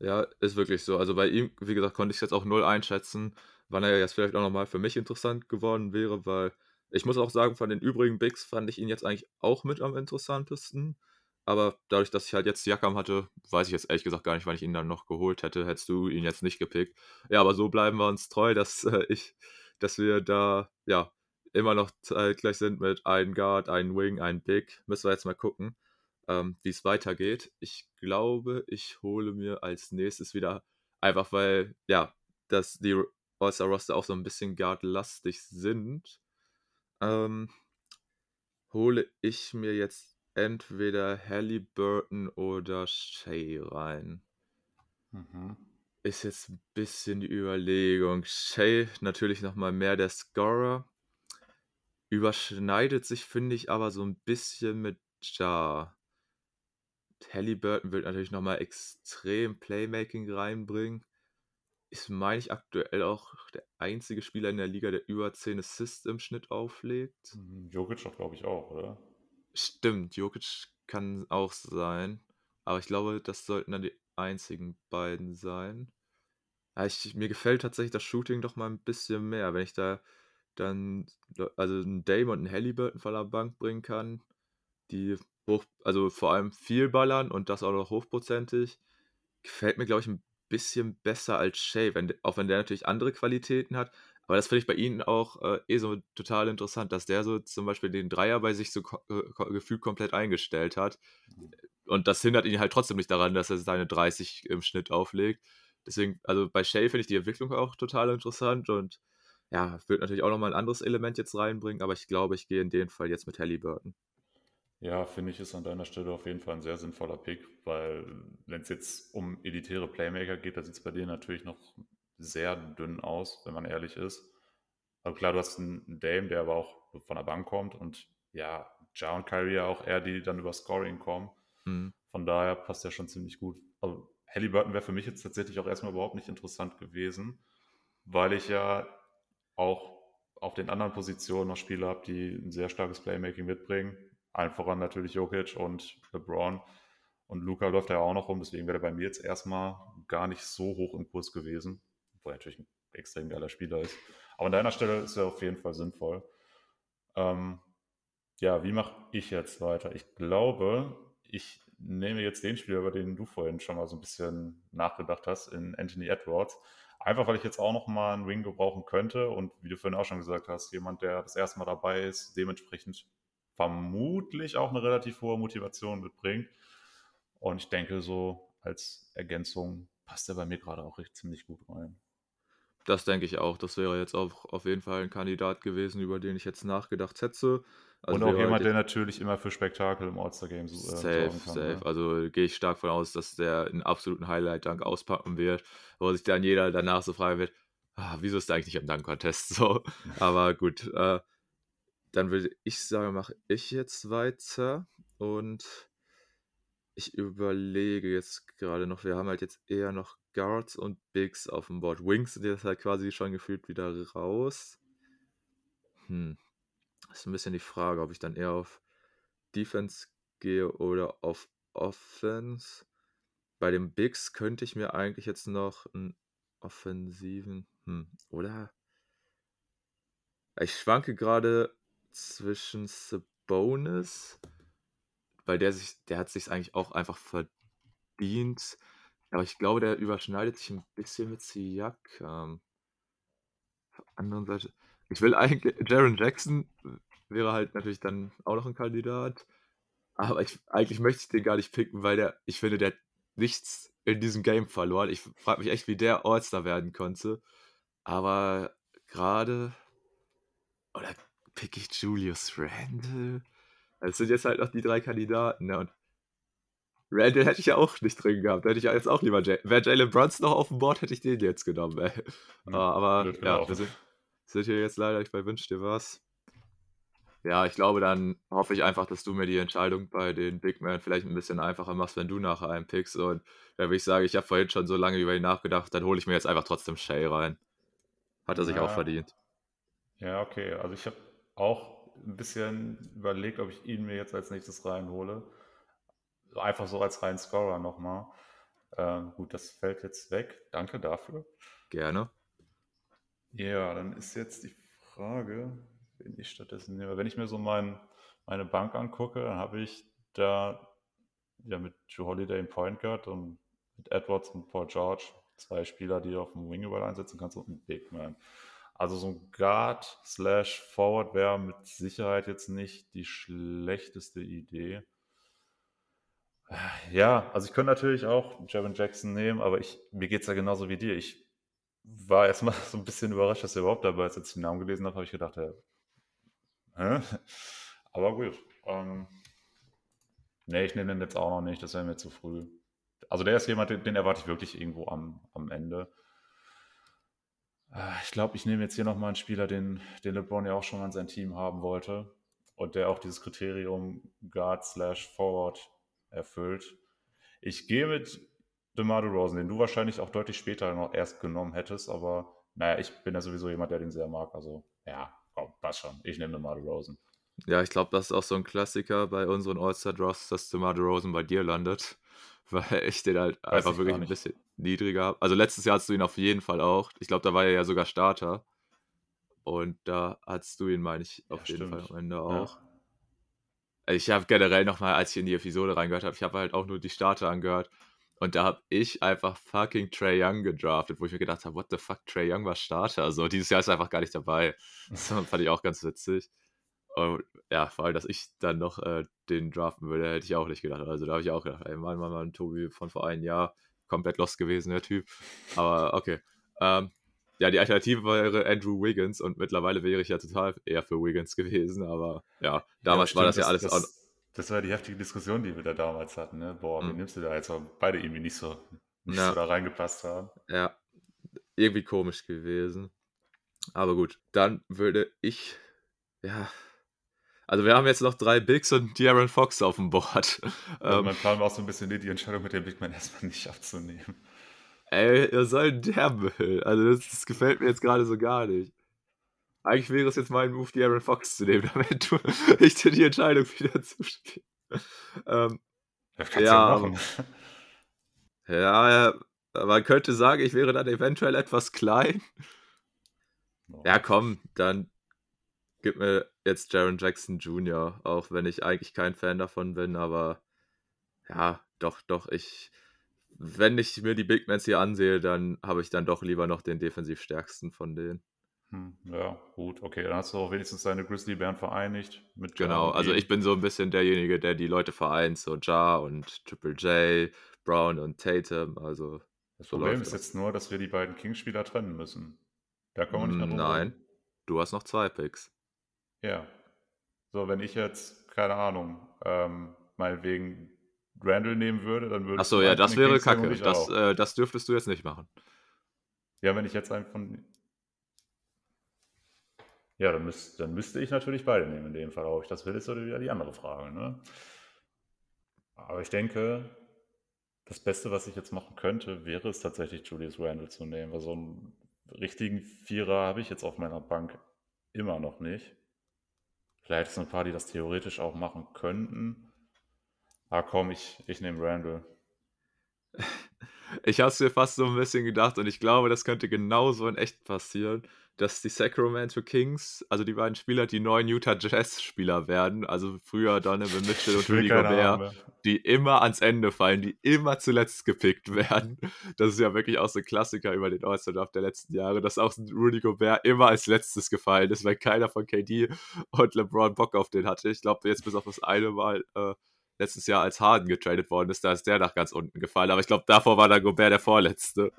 Ja, ist wirklich so. Also bei ihm, wie gesagt, konnte ich jetzt auch null einschätzen, wann er jetzt vielleicht auch nochmal für mich interessant geworden wäre, weil ich muss auch sagen, von den übrigen Bigs fand ich ihn jetzt eigentlich auch mit am interessantesten. Aber dadurch, dass ich halt jetzt Siakam hatte, weiß ich jetzt ehrlich gesagt gar nicht, wann ich ihn dann noch geholt hätte, hättest du ihn jetzt nicht gepickt. Ja, aber so bleiben wir uns treu, dass wir da ja immer noch zeitgleich sind mit einem Guard, einem Wing, einem Big. Müssen wir jetzt mal gucken, wie es weitergeht. Ich glaube, ich hole mir als nächstes wieder, einfach weil, ja, dass die All-Star-Roster auch so ein bisschen Guard-lastig sind, hole ich mir jetzt entweder Haliburton oder Shea rein. Ist jetzt ein bisschen die Überlegung. Shea natürlich nochmal mehr der Scorer. Überschneidet sich, finde ich, aber so ein bisschen mit Ja. Haliburton wird natürlich nochmal extrem Playmaking reinbringen. Ist, meine ich, aktuell auch der einzige Spieler in der Liga, der über 10 Assists im Schnitt auflegt. Jokic doch, glaube ich, auch, oder? Stimmt, Jokic kann auch sein, aber ich glaube, das sollten dann die einzigen beiden sein. Ja, mir gefällt tatsächlich das Shooting doch mal ein bisschen mehr, wenn ich da dann einen Dame und einen Haliburton von der Bank bringen kann, die vor allem viel ballern und das auch noch hochprozentig, gefällt mir, glaube ich, ein bisschen besser als Shea, auch wenn der natürlich andere Qualitäten hat. Aber das finde ich bei ihnen auch so total interessant, dass der so zum Beispiel den Dreier bei sich so gefühlt komplett eingestellt hat. Und das hindert ihn halt trotzdem nicht daran, dass er seine 30 im Schnitt auflegt. Deswegen, also bei Shea finde ich die Entwicklung auch total interessant und ja, wird natürlich auch nochmal ein anderes Element jetzt reinbringen, aber ich glaube, ich gehe in dem Fall jetzt mit Haliburton. Ja, finde ich, ist an deiner Stelle auf jeden Fall ein sehr sinnvoller Pick, weil wenn es jetzt um elitäre Playmaker geht, da sieht es bei denen natürlich noch sehr dünn aus, wenn man ehrlich ist. Aber klar, du hast einen Dame, der aber auch von der Bank kommt und ja, Ja und Kyrie auch eher, die dann über Scoring kommen. Von daher passt der schon ziemlich gut. Also Haliburton wäre für mich jetzt tatsächlich auch erstmal überhaupt nicht interessant gewesen, weil ich ja auch auf den anderen Positionen noch Spieler habe, die ein sehr starkes Playmaking mitbringen. Allen voran natürlich Jokic und LeBron. Und Luka läuft ja auch noch rum, deswegen wäre der bei mir jetzt erstmal gar nicht so hoch im Kurs gewesen. Wo er natürlich ein extrem geiler Spieler ist. Aber an deiner Stelle ist er auf jeden Fall sinnvoll. Wie mache ich jetzt weiter? Ich glaube, ich nehme jetzt den Spieler, über den du vorhin schon mal so ein bisschen nachgedacht hast, in Anthony Edwards. Einfach, weil ich jetzt auch nochmal einen Wing gebrauchen könnte. Und wie du vorhin auch schon gesagt hast, jemand, der das erste Mal dabei ist, dementsprechend vermutlich auch eine relativ hohe Motivation mitbringt. Und ich denke, so als Ergänzung passt er bei mir gerade auch echt ziemlich gut rein. Das denke ich auch. Das wäre jetzt auch auf jeden Fall ein Kandidat gewesen, über den ich jetzt nachgedacht hätte. Also und auch jemand, der natürlich immer für Spektakel im All-Star-Game sorgen kann. Safe. Ja. Also gehe ich stark von aus, dass der einen absoluten Highlight-Dank auspacken wird, wo sich dann jeder danach so fragen wird, wieso ist der eigentlich nicht im Dank-Contest? So. Aber gut, dann würde ich sagen, mache ich jetzt weiter und ich überlege jetzt gerade noch, wir haben halt jetzt eher noch Guards und Bigs auf dem Board. Wings sind jetzt halt quasi schon gefühlt wieder raus. Ist ein bisschen die Frage, ob ich dann eher auf Defense gehe oder auf Offense. Bei den Bigs könnte ich mir eigentlich jetzt noch einen offensiven, oder? Ich schwanke gerade zwischen Sabonis, weil der hat sich eigentlich auch einfach verdient. Aber ich glaube, der überschneidet sich ein bisschen mit Siakam. anderen Seite. Ich will eigentlich, Jaren Jackson wäre halt natürlich dann auch noch ein Kandidat, aber eigentlich möchte ich den gar nicht picken, weil ich finde, der hat nichts in diesem Game verloren. Ich frage mich echt, wie der All-Star werden konnte, aber gerade, oder pick ich Julius Randle? Das sind jetzt halt noch die drei Kandidaten, ne? Und Randle hätte ich ja auch nicht drin gehabt. Hätte ich ja jetzt auch lieber. Wäre Jalen Brown noch auf dem Board, hätte ich den jetzt genommen, ey. Ja, aber ja, wir sind hier jetzt leider nicht bei Wünsch dir was. Ja, ich glaube, dann hoffe ich einfach, dass du mir die Entscheidung bei den Big Men vielleicht ein bisschen einfacher machst, wenn du nachher einen pickst. Und wenn ich sage, ich habe vorhin schon so lange über ihn nachgedacht, dann hole ich mir jetzt einfach trotzdem Shea rein. Hat er sich auch verdient. Ja, okay. Also ich habe auch ein bisschen überlegt, ob ich ihn mir jetzt als nächstes reinhole. Einfach so als reinen Scorer nochmal. Gut, das fällt jetzt weg. Danke dafür. Gerne. Ja, dann ist jetzt die Frage, wen ich stattdessen nehme. Wenn ich mir so meine Bank angucke, dann habe ich da ja mit Jrue Holiday im Point Guard und mit Edwards und Paul George zwei Spieler, die du auf dem Wing überall einsetzen kannst und einen Big Man. Also so ein Guard/Forward wäre mit Sicherheit jetzt nicht die schlechteste Idee. Ja, also ich könnte natürlich auch Jaren Jackson nehmen, aber mir geht es ja genauso wie dir. Ich war erstmal so ein bisschen überrascht, dass er überhaupt dabei ist. Als ich den Namen gelesen habe, habe ich gedacht, hä? Aber gut. Ich nehme den jetzt auch noch nicht, das wäre mir zu früh. Also der ist jemand, den erwarte ich wirklich irgendwo am Ende. Ich glaube, ich nehme jetzt hier nochmal einen Spieler, den LeBron ja auch schon an sein Team haben wollte und der auch dieses Kriterium Guard/Forward erfüllt. Ich gehe mit DeMar DeRozan, den du wahrscheinlich auch deutlich später noch erst genommen hättest, aber naja, ich bin ja sowieso jemand, der den sehr mag, also ja, passt schon, ich nehme DeMar DeRozan. Ja, ich glaube, das ist auch so ein Klassiker bei unseren All-Star-Drafts, dass DeMar DeRozan bei dir landet, weil ich den halt einfach wirklich ein bisschen niedriger habe. Also letztes Jahr hattest du ihn auf jeden Fall auch, ich glaube, da war er ja sogar Starter und da hattest du ihn, meine ich, auf jeden Fall am Ende auch. Ja. Ich habe generell nochmal, als ich in die Episode reingehört habe, ich habe halt auch nur die Starter angehört und da habe ich einfach fucking Trae Young gedraftet, wo ich mir gedacht habe, what the fuck, Trae Young war Starter, so, dieses Jahr ist er einfach gar nicht dabei. Das fand ich auch ganz witzig. Und ja, vor allem, dass ich dann noch den draften würde, hätte ich auch nicht gedacht. Also da habe ich auch gedacht, ey, Mann, Tobi von vor einem Jahr, komplett lost gewesen, der Typ. Aber okay. Ja, die Alternative wäre Andrew Wiggins und mittlerweile wäre ich ja total eher für Wiggins gewesen, aber ja, damals war das ja alles... Das war die heftige Diskussion, die wir da damals hatten, ne? Boah, wie nimmst du da jetzt? Weil beide irgendwie nicht so da reingepasst haben. Ja, irgendwie komisch gewesen. Aber gut, dann würde ich... Ja... Also wir haben jetzt noch drei Bigs und De'Aaron Fox auf dem Board. Also mein Plan war auch so ein bisschen, die Entscheidung mit dem Big Man erstmal nicht abzunehmen. Ey, das soll der Müll. Also das gefällt mir jetzt gerade so gar nicht. Eigentlich wäre es jetzt mein Move, De'Aaron Fox zu nehmen, damit ich dir die Entscheidung wieder zuspiele. Das kannst du machen. Ja, man könnte sagen, ich wäre dann eventuell etwas klein. No. Ja, komm, dann gib mir jetzt Jaren Jackson Jr., auch wenn ich eigentlich kein Fan davon bin, aber ja, doch, wenn ich mir die Big Mans hier ansehe, dann habe ich dann doch lieber noch den defensiv stärksten von denen. Ja, gut, okay, dann hast du auch wenigstens deine Grizzly-Bären vereinigt. Mit genau, also ich bin so ein bisschen derjenige, der die Leute vereint, so Ja und Triple J, Brown und Tatum, also das so Problem ist das. Jetzt nur, dass wir die beiden Kings-Spieler trennen müssen. Da kommen wir nicht mehr rum. Nein, du hast noch 2 Picks. Ja, so wenn ich jetzt, keine Ahnung, meinetwegen Randle nehmen würde, dann würde ich... Achso, ja, das wäre Kacke. Das dürftest du jetzt nicht machen. Ja, wenn ich jetzt einen von... Ja, dann müsste ich natürlich beide nehmen in dem Fall. Ob ich das will, ist wieder die andere Frage, ne? Aber ich denke, das Beste, was ich jetzt machen könnte, wäre es tatsächlich, Julius Randle zu nehmen. Weil so einen richtigen Vierer habe ich jetzt auf meiner Bank immer noch nicht. Vielleicht sind ein paar, die das theoretisch auch machen könnten. Ah komm, ich nehme Randle. Ich habe es mir fast so ein bisschen gedacht und ich glaube, das könnte genauso in echt passieren. dass die Sacramento Kings, also die beiden Spieler, die neuen Utah Jazz-Spieler werden, also früher Donovan Mitchell und Rudy Gobert, die immer ans Ende fallen, die immer zuletzt gepickt werden. Das ist ja wirklich auch so ein Klassiker über den All-Star-Draft der letzten Jahre, dass auch Rudy Gobert immer als letztes gefallen ist, weil keiner von KD und LeBron Bock auf den hatte. Ich glaube, jetzt bis auf das eine Mal letztes Jahr als Harden getradet worden ist, da ist der nach ganz unten gefallen. Aber ich glaube, davor war dann Gobert der Vorletzte.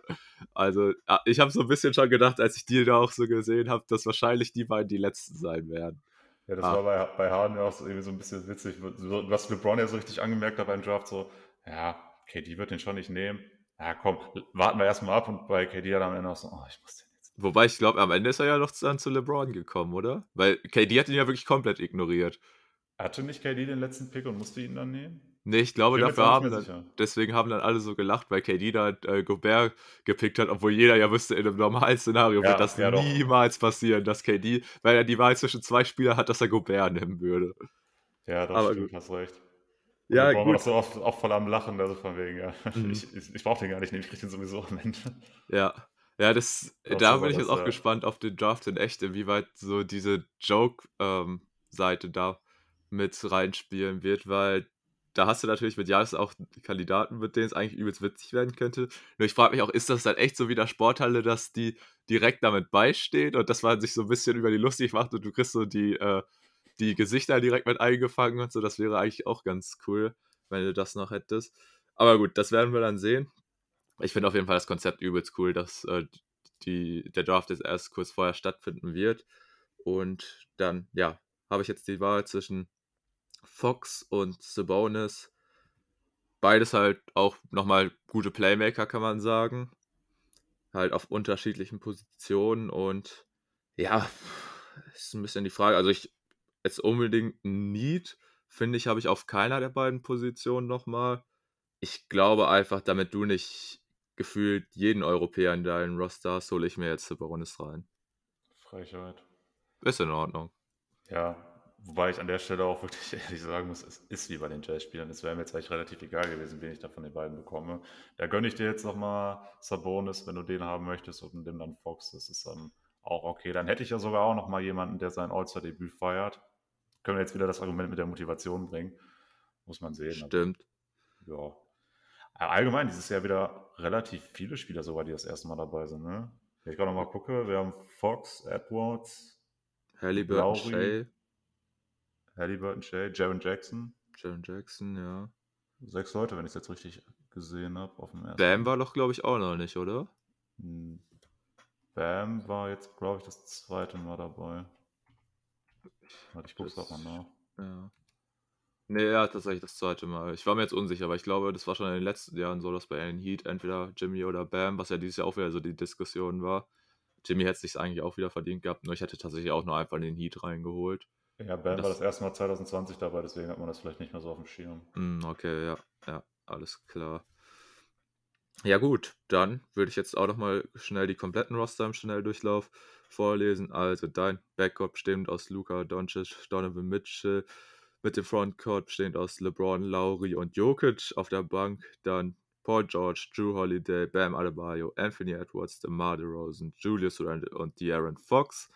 Also ich habe so ein bisschen schon gedacht, als ich die da auch so gesehen habe, dass wahrscheinlich die beiden die Letzten sein werden. Ja, das war bei Harden ja auch so, irgendwie so ein bisschen witzig. Was LeBron ja so richtig angemerkt hat beim Draft, so, ja, KD wird den schon nicht nehmen. Ja, komm, warten wir erstmal ab. Und bei KD hat am Ende auch so, ich muss den jetzt. Wobei, ich glaube, am Ende ist er ja noch dann zu LeBron gekommen, oder? Weil KD hat ihn ja wirklich komplett ignoriert. Hatte nicht KD den letzten Pick und musste ihn dann nehmen? Nee, ich glaube, deswegen haben dann alle so gelacht, weil KD da Gobert gepickt hat, obwohl jeder ja wüsste, in einem normalen Szenario wird das niemals passieren, dass KD, weil er die Wahl zwischen zwei Spielern hat, dass er Gobert nehmen würde. Ja, das stimmt, hast recht. Ja, gut. War auch so oft voll am Lachen, also von wegen, ja. Mhm. Ich brauche den gar nicht nehmen, ich kriege den sowieso am Ende. Ja. Ja, da bin ich jetzt auch gespannt auf den Draft in echt, inwieweit so diese Joke-Seite da mit reinspielen wird, weil da hast du natürlich mit Giannis auch Kandidaten, mit denen es eigentlich übelst witzig werden könnte. Nur ich frage mich auch, ist das dann echt so wie der Sporthalle, dass die direkt damit beisteht und dass man sich so ein bisschen über die lustig macht und du kriegst so die Gesichter direkt mit eingefangen und so, das wäre eigentlich auch ganz cool, wenn du das noch hättest. Aber gut, das werden wir dann sehen. Ich finde auf jeden Fall das Konzept übelst cool, dass der Draft jetzt erst kurz vorher stattfinden wird. Und dann, ja, habe ich jetzt die Wahl zwischen Fox und Sabonis. Beides halt auch nochmal gute Playmaker, kann man sagen. Halt auf unterschiedlichen Positionen und ja, ist ein bisschen die Frage. Also jetzt unbedingt ein Need, finde ich, habe ich auf keiner der beiden Positionen nochmal. Ich glaube einfach, damit du nicht gefühlt jeden Europäer in deinen Roster hast, hole ich mir jetzt Sabonis rein. Frechheit. Ist in Ordnung. Ja, wobei ich an der Stelle auch wirklich ehrlich sagen muss, es ist wie bei den Jazz-Spielern. Es wäre mir jetzt eigentlich relativ egal gewesen, wen ich da von den beiden bekomme. Da gönne ich dir jetzt nochmal Sabonis, wenn du den haben möchtest, und nimm dann Fox. Das ist dann auch okay. Dann hätte ich ja sogar auch nochmal jemanden, der sein All-Star-Debüt feiert. Können wir jetzt wieder das Argument mit der Motivation bringen. Muss man sehen. Stimmt. Also, ja. Allgemein dieses Jahr wieder relativ viele Spieler sogar, die das erste Mal dabei sind. Ne? Wenn ich gerade nochmal gucke, wir haben Fox, Edwards, Haliburton, Shea, Jaren Jackson, ja. 6 Leute, wenn ich es jetzt richtig gesehen habe. Auf dem ersten. Bam war doch, glaube ich, auch noch nicht, oder? Bam war jetzt, glaube ich, das zweite Mal dabei. Warte, ich gucke es doch mal nach. Ja. Nee, ja, tatsächlich das zweite Mal. Ich war mir jetzt unsicher, aber ich glaube, das war schon in den letzten Jahren so, dass bei Allen Heat entweder Jimmy oder Bam, was ja dieses Jahr auch wieder so die Diskussion war. Jimmy hätte es sich eigentlich auch wieder verdient gehabt, nur ich hätte tatsächlich auch nur einfach den Heat reingeholt. Ja, Bam war das erste Mal 2020 dabei, deswegen hat man das vielleicht nicht mehr so auf dem Schirm. Okay, ja, alles klar. Ja gut, dann würde ich jetzt auch nochmal schnell die kompletten Roster im Schnelldurchlauf vorlesen. Also dein Backcourt bestehend aus Luka Doncic, Donovan Mitchell, mit dem Frontcourt bestehend aus LeBron, Lauri und Jokic, auf der Bank dann Paul George, Jrue Holiday, Bam Adebayo, Anthony Edwards, DeMar DeRozan, Julius Randle und De'Aaron Fox.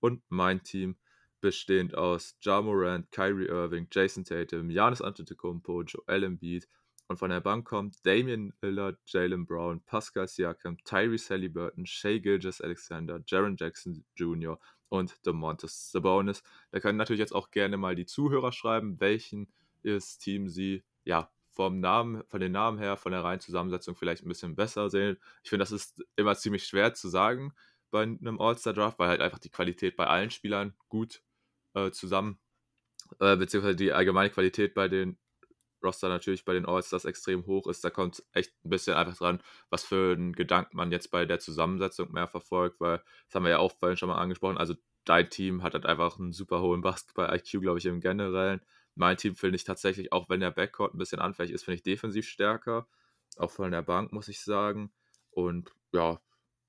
Und mein Team bestehend aus Ja Morant, Kyrie Irving, Jayson Tatum, Giannis Antetokounmpo, Joel Embiid. Und von der Bank kommt Damian Lillard, Jaylen Brown, Pascal Siakam, Tyrese Haliburton, Shea Gilgeous Alexander, Jaren Jackson Jr. und Domantas Sabonis. Da können natürlich jetzt auch gerne mal die Zuhörer schreiben, welchen ist Team sie, ja, von den Namen her, von der reinen Zusammensetzung vielleicht ein bisschen besser sehen. Ich finde, das ist immer ziemlich schwer zu sagen bei einem All-Star-Draft, weil halt einfach die Qualität bei allen Spielern gut beziehungsweise die allgemeine Qualität bei den Roster natürlich bei den All-Stars extrem hoch ist. Da kommt es echt ein bisschen einfach dran, was für einen Gedanken man jetzt bei der Zusammensetzung mehr verfolgt, weil das haben wir ja auch vorhin schon mal angesprochen. Also dein Team hat halt einfach einen super hohen Basketball-IQ, glaube ich, im Generellen. Mein Team finde ich tatsächlich, auch wenn der Backcourt ein bisschen anfällig ist, finde ich defensiv stärker. Auch von der Bank, muss ich sagen. Und ja,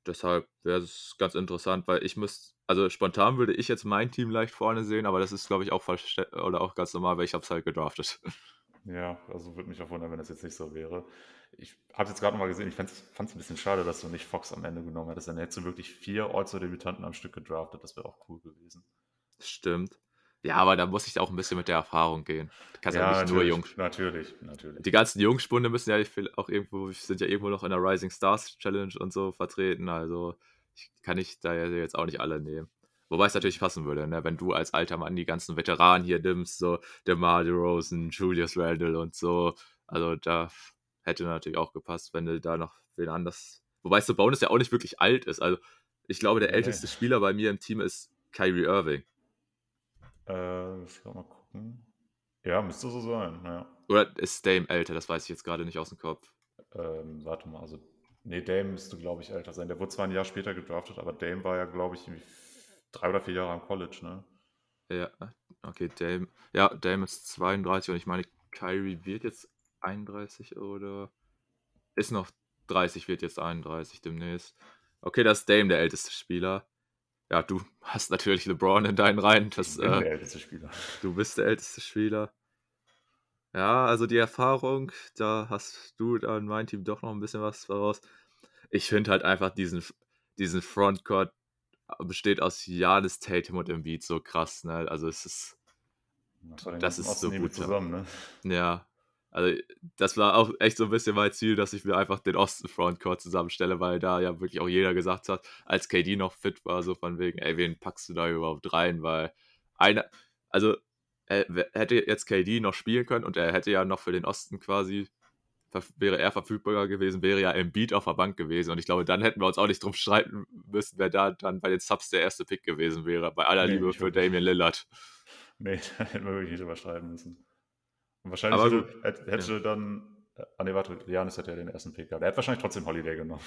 deshalb wäre es ganz interessant, weil spontan würde ich jetzt mein Team leicht vorne sehen, aber das ist, glaube ich, auch ganz normal, weil ich habe es halt gedraftet. Ja, also würde mich auch wundern, wenn das jetzt nicht so wäre. Ich habe jetzt gerade noch mal gesehen, ich fand es ein bisschen schade, dass du nicht Fox am Ende genommen hättest. Dann hättest du wirklich 4 All-Star-Debütanten am Stück gedraftet. Das wäre auch cool gewesen. Stimmt. Ja, aber da muss ich auch ein bisschen mit der Erfahrung gehen. Du kannst ja nicht nur jung. Natürlich. Die ganzen Jungspunde müssen ja auch irgendwo, sind ja irgendwo noch in der Rising Stars Challenge und so vertreten. Also kann ich da jetzt auch nicht alle nehmen. Wobei es natürlich passen würde, ne? Wenn du als alter Mann die ganzen Veteranen hier nimmst, so DeMar DeRozan, Julius Randle und so. Also da hätte natürlich auch gepasst, wenn du da noch wen anders... Wobei Sabonis ja auch nicht wirklich alt ist. Also ich glaube, der älteste Spieler bei mir im Team ist Kyrie Irving. Ich kann mal gucken. Ja, müsste so sein, ja. Oder ist Dame älter? Das weiß ich jetzt gerade nicht aus dem Kopf. Warte mal, also... Nee, Dame müsste, glaube ich, älter sein. Der wurde zwar ein Jahr später gedraftet, aber Dame war ja, glaube ich, irgendwie 3 oder 4 Jahre am College, ne? Ja, okay, Dame. Ja, Dame ist 32 und ich meine, Kyrie wird jetzt 31 oder ist noch 30, wird jetzt 31 demnächst. Okay, das ist Dame, der älteste Spieler. Ja, du hast natürlich LeBron in deinen Reihen. Ich bin der älteste Spieler. Du bist der älteste Spieler. Ja, also die Erfahrung, da hast du an meinem Team doch noch ein bisschen was voraus. Ich finde halt einfach diesen Frontcourt besteht aus Giannis, Tatum und Embiid so krass, ne? Also es ist, das ist so gut zusammen, ne? Ja, also das war auch echt so ein bisschen mein Ziel, dass ich mir einfach den Osten-Frontcourt zusammenstelle, weil da ja wirklich auch jeder gesagt hat, als KD noch fit war, so von wegen, ey, wen packst du da überhaupt rein, weil einer, also hätte jetzt KD noch spielen können und er hätte ja noch für den Osten quasi, wäre er verfügbarer gewesen, wäre ja Embiid auf der Bank gewesen. Und ich glaube, dann hätten wir uns auch nicht drum streiten müssen, wer da dann bei den Subs der erste Pick gewesen wäre. Bei aller Liebe für Damian Lillard. Nee, da hätten wir wirklich nicht drüber streiten müssen. Und wahrscheinlich hätte dann... Ah nee, warte, Giannis hätte ja den ersten Pick gehabt. Er hätte wahrscheinlich trotzdem Holiday genommen.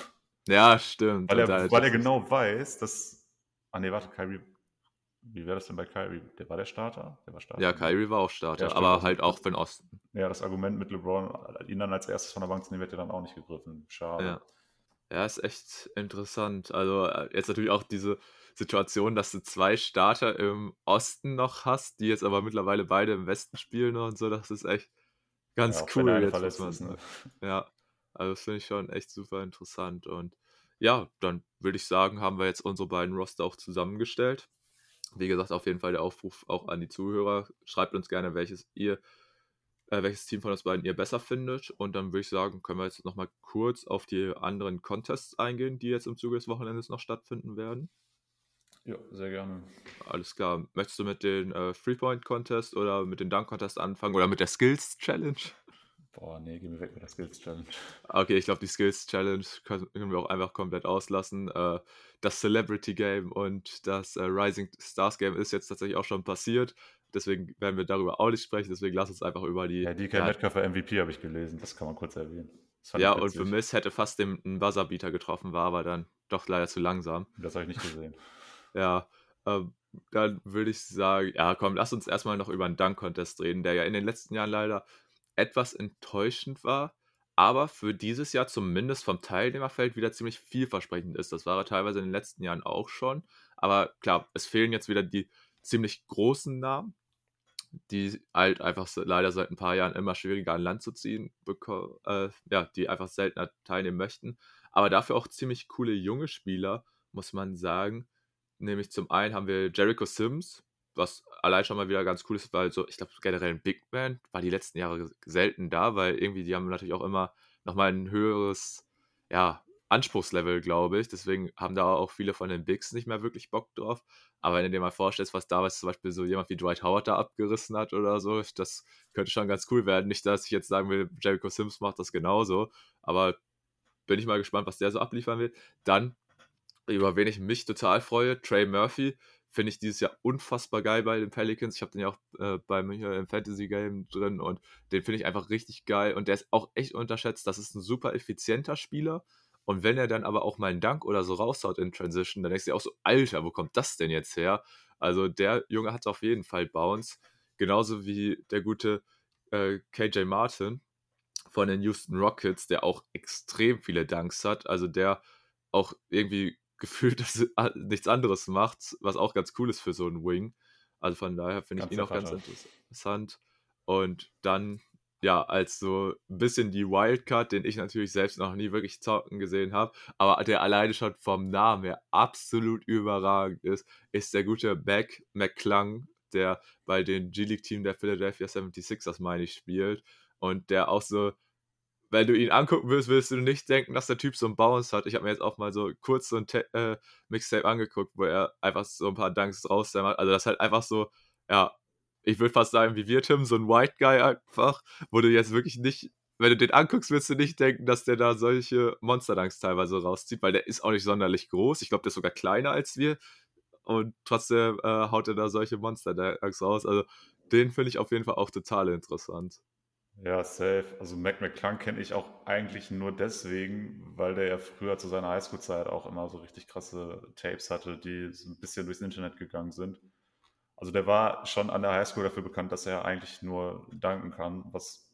Ja, stimmt. Weil er genau weiß, dass... Ah nee, warte, Kyrie... Wie wäre das denn bei Kyrie? War der Starter? Der war Starter. Ja, Kyrie war auch Starter, aber halt auch für den Osten. Ja, das Argument mit LeBron, ihn dann als erstes von der Bank zu nehmen, wird ja dann auch nicht gegriffen. Schade. Ja, ist echt interessant. Also jetzt natürlich auch diese Situation, dass du 2 Starter im Osten noch hast, die jetzt aber mittlerweile beide im Westen spielen und so, das ist echt ganz cool. Jetzt ist, ne? Ja, also das finde ich schon echt super interessant. Und ja, dann würde ich sagen, haben wir jetzt unsere beiden Roster auch zusammengestellt. Wie gesagt, auf jeden Fall der Aufruf auch an die Zuhörer. Schreibt uns gerne, welches Team von uns beiden ihr besser findet. Und dann würde ich sagen, können wir jetzt nochmal kurz auf die anderen Contests eingehen, die jetzt im Zuge des Wochenendes noch stattfinden werden. Ja, sehr gerne. Alles klar. Möchtest du mit den Three-Point-Contest oder mit den Dunk-Contest anfangen oder mit der Skills-Challenge? Boah, nee, geh mir weg mit der Skills-Challenge. Okay, ich glaube, die Skills-Challenge können wir auch einfach komplett auslassen. Das Celebrity-Game und das Rising Stars-Game ist jetzt tatsächlich auch schon passiert. Deswegen werden wir darüber auch nicht sprechen. Deswegen lass uns einfach über die... Ja, DK Metcalfer MVP habe ich gelesen. Das kann man kurz erwähnen. Ja, und für Miss hätte fast einen Buzzer-Beater getroffen, war aber dann doch leider zu langsam. Das habe ich nicht gesehen. Ja, dann würde ich sagen, ja komm, lass uns erstmal noch über einen Dunk-Contest reden, der ja in den letzten Jahren leider... etwas enttäuschend war, aber für dieses Jahr zumindest vom Teilnehmerfeld wieder ziemlich vielversprechend ist. Das war er teilweise in den letzten Jahren auch schon, aber klar, es fehlen jetzt wieder die ziemlich großen Namen, die halt einfach leider seit ein paar Jahren immer schwieriger an Land zu ziehen, die einfach seltener teilnehmen möchten, aber dafür auch ziemlich coole junge Spieler, muss man sagen. Nämlich zum einen haben wir Jericho Sims, was allein schon mal wieder ganz cool ist, weil so, ich glaube, generell ein Big Man war die letzten Jahre selten da, weil irgendwie, die haben natürlich auch immer nochmal ein höheres, Anspruchslevel, glaube ich. Deswegen haben da auch viele von den Bigs nicht mehr wirklich Bock drauf. Aber wenn du dir mal vorstellst, was damals zum Beispiel so jemand wie Dwight Howard da abgerissen hat oder so, das könnte schon ganz cool werden. Nicht, dass ich jetzt sagen will, Jericho Sims macht das genauso, aber bin ich mal gespannt, was der so abliefern will. Dann, über wen ich mich total freue, Trey Murphy, finde ich dieses Jahr unfassbar geil bei den Pelicans. Ich habe den ja auch bei mir im Fantasy-Game drin und den finde ich einfach richtig geil. Und der ist auch echt unterschätzt. Das ist ein super effizienter Spieler. Und wenn er dann aber auch mal einen Dunk oder so raushaut in Transition, dann denkst du dir auch so, Alter, wo kommt das denn jetzt her? Also der Junge hat auf jeden Fall Bounce. Genauso wie der gute KJ Martin von den Houston Rockets, der auch extrem viele Dunks hat. Also der auch irgendwie... gefühlt, dass er nichts anderes macht, was auch ganz cool ist für so einen Wing. Also von daher finde ich ihn auch ganz interessant. Und dann ja, als so ein bisschen die Wildcard, den ich natürlich selbst noch nie wirklich zocken gesehen habe, aber der alleine schon vom Namen her absolut überragend ist, ist der gute Mac McClung, der bei den G-League-Team der Philadelphia 76ers, meine ich, spielt und der auch so, wenn du ihn angucken willst, willst du nicht denken, dass der Typ so einen Bounce hat. Ich habe mir jetzt auch mal so kurz so ein Mixtape angeguckt, wo er einfach so ein paar Dunks rausdämmert. Also das ist halt einfach so, ja, ich würde fast sagen, wie wir, Tim, so ein White Guy einfach, wo du jetzt wirklich nicht, wenn du den anguckst, willst du nicht denken, dass der da solche Monster-Dunks teilweise rauszieht, weil der ist auch nicht sonderlich groß. Ich glaube, der ist sogar kleiner als wir und trotzdem haut er da solche Monster-Dunks raus. Also den finde ich auf jeden Fall auch total interessant. Ja, safe. Also Mac McClung kenne ich auch eigentlich nur deswegen, weil der ja früher zu seiner Highschool-Zeit auch immer so richtig krasse Tapes hatte, die so ein bisschen durchs Internet gegangen sind. Also der war schon an der Highschool dafür bekannt, dass er eigentlich nur danken kann, was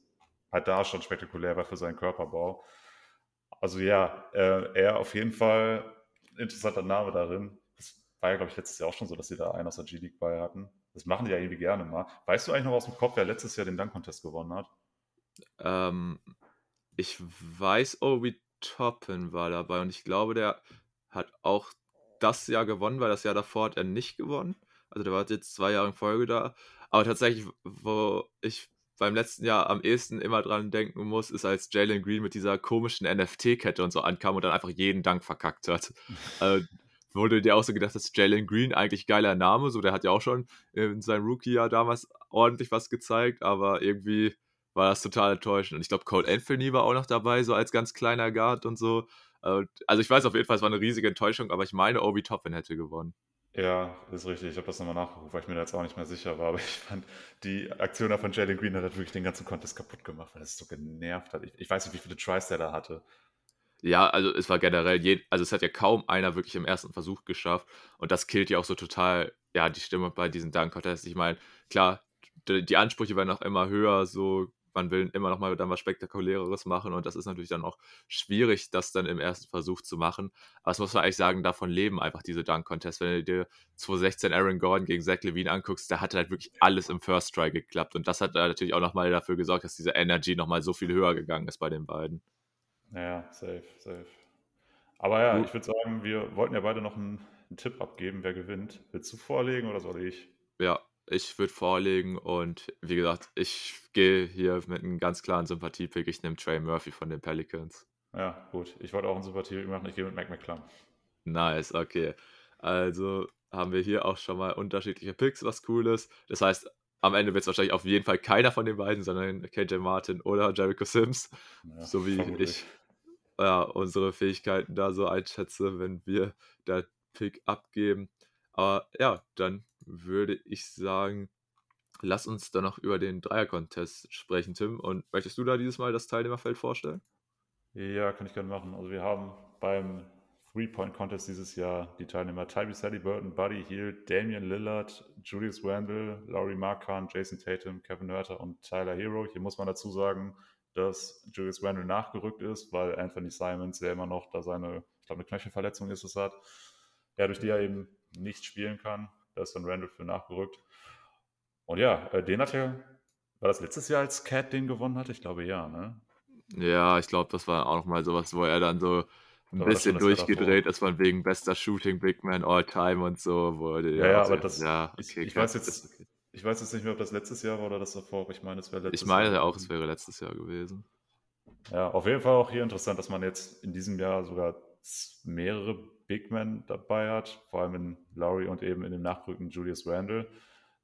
halt da schon spektakulär war für seinen Körperbau. Also ja, er auf jeden Fall ein interessanter Name darin. Das war ja, glaube ich, letztes Jahr auch schon so, dass sie da einen aus der G-League bei hatten. Das machen die ja irgendwie gerne mal. Weißt du eigentlich noch aus dem Kopf, wer letztes Jahr den Dunk-Contest gewonnen hat? Ich weiß, Obi Toppin war dabei und ich glaube, der hat auch das Jahr gewonnen, weil das Jahr davor hat er nicht gewonnen. Also der war jetzt 2 Jahre in Folge da. Aber tatsächlich, wo ich beim letzten Jahr am ehesten immer dran denken muss, ist, als Jalen Green mit dieser komischen NFT-Kette und so ankam und dann einfach jeden Dank verkackt hat. Also wurde dir auch so gedacht, dass Jalen Green eigentlich geiler Name, so der hat ja auch schon in seinem Rookie-Jahr damals ordentlich was gezeigt, aber irgendwie war das total enttäuschend. Und ich glaube, Cole Anthony war auch noch dabei, so als ganz kleiner Guard und so. Also ich weiß auf jeden Fall, es war eine riesige Enttäuschung, aber ich meine, Obi Toppin hätte gewonnen. Ja, ist richtig. Ich habe das nochmal nachgeguckt, weil ich mir da jetzt auch nicht mehr sicher war. Aber ich fand, die Aktion von Jalen Green hat wirklich den ganzen Contest kaputt gemacht, weil es so genervt hat. Ich weiß nicht, wie viele Tries der da hatte. Ja, also es war generell, es hat ja kaum einer wirklich im ersten Versuch geschafft. Und das killt ja auch so total, ja, die Stimme bei diesen Dunk-Contests. Ich meine, klar, die Ansprüche werden auch immer höher, so man will immer noch mal dann was Spektakuläres machen und das ist natürlich dann auch schwierig, das dann im ersten Versuch zu machen. Aber das muss man eigentlich sagen, davon leben einfach diese Dunk-Contests. Wenn du dir 2016 Aaron Gordon gegen Zach LaVine anguckst, da hat halt wirklich alles im First Try geklappt und das hat natürlich auch nochmal dafür gesorgt, dass diese Energy nochmal so viel höher gegangen ist bei den beiden. Ja, safe. Aber ja, ich würde sagen, wir wollten ja beide noch einen Tipp abgeben, wer gewinnt. Willst du vorlegen oder soll ich? Ja, ich würde vorlegen und wie gesagt, ich gehe hier mit einem ganz klaren Sympathiepick. Ich nehme Trey Murphy von den Pelicans. Ja, gut. Ich wollte auch einen Sympathiepick machen. Ich gehe mit Mac McClung. Nice, okay. Also haben wir hier auch schon mal unterschiedliche Picks, was cool ist. Das heißt, am Ende wird es wahrscheinlich auf jeden Fall keiner von den beiden, sondern KJ Martin oder Jericho Sims. Ja, so wie vermutlich. Ich unsere Fähigkeiten da so einschätze, wenn wir da Pick abgeben. Aber ja, dann würde ich sagen, lass uns dann noch über den Dreier-Contest sprechen, Tim. Und möchtest du da dieses Mal das Teilnehmerfeld vorstellen? Ja, kann ich gerne machen. Also wir haben beim Three-Point-Contest dieses Jahr die Teilnehmer Tyrese Haliburton, Buddy Hield, Damian Lillard, Julius Randle, Lauri Markkanen, Jayson Tatum, Kevin Durant und Tyler Hero. Hier muss man dazu sagen, dass Julius Randle nachgerückt ist, weil Anthony Simons ja immer noch da seine, ich glaube, eine Knöchelverletzung ist es hat, ja, durch die er eben nicht spielen kann. Da ist dann Randall für nachgerückt. Und ja, den hat ja, war das letztes Jahr, als Cat den gewonnen hatte? Ich glaube ja, ne? Ja, ich glaube, das war auch nochmal sowas, wo er dann so ein bisschen durchgedreht ist von wegen bester Shooting Big Man All Time und so. Wurde ich weiß jetzt nicht mehr, ob das letztes Jahr war oder das davor. Ich meine, es wäre letztes Jahr. Ich meine ja auch, es wäre letztes Jahr gewesen. Ja, auf jeden Fall auch hier interessant, dass man jetzt in diesem Jahr sogar mehrere Big Man dabei hat, vor allem in Lowry und eben in dem nachrückenden Julius Randle.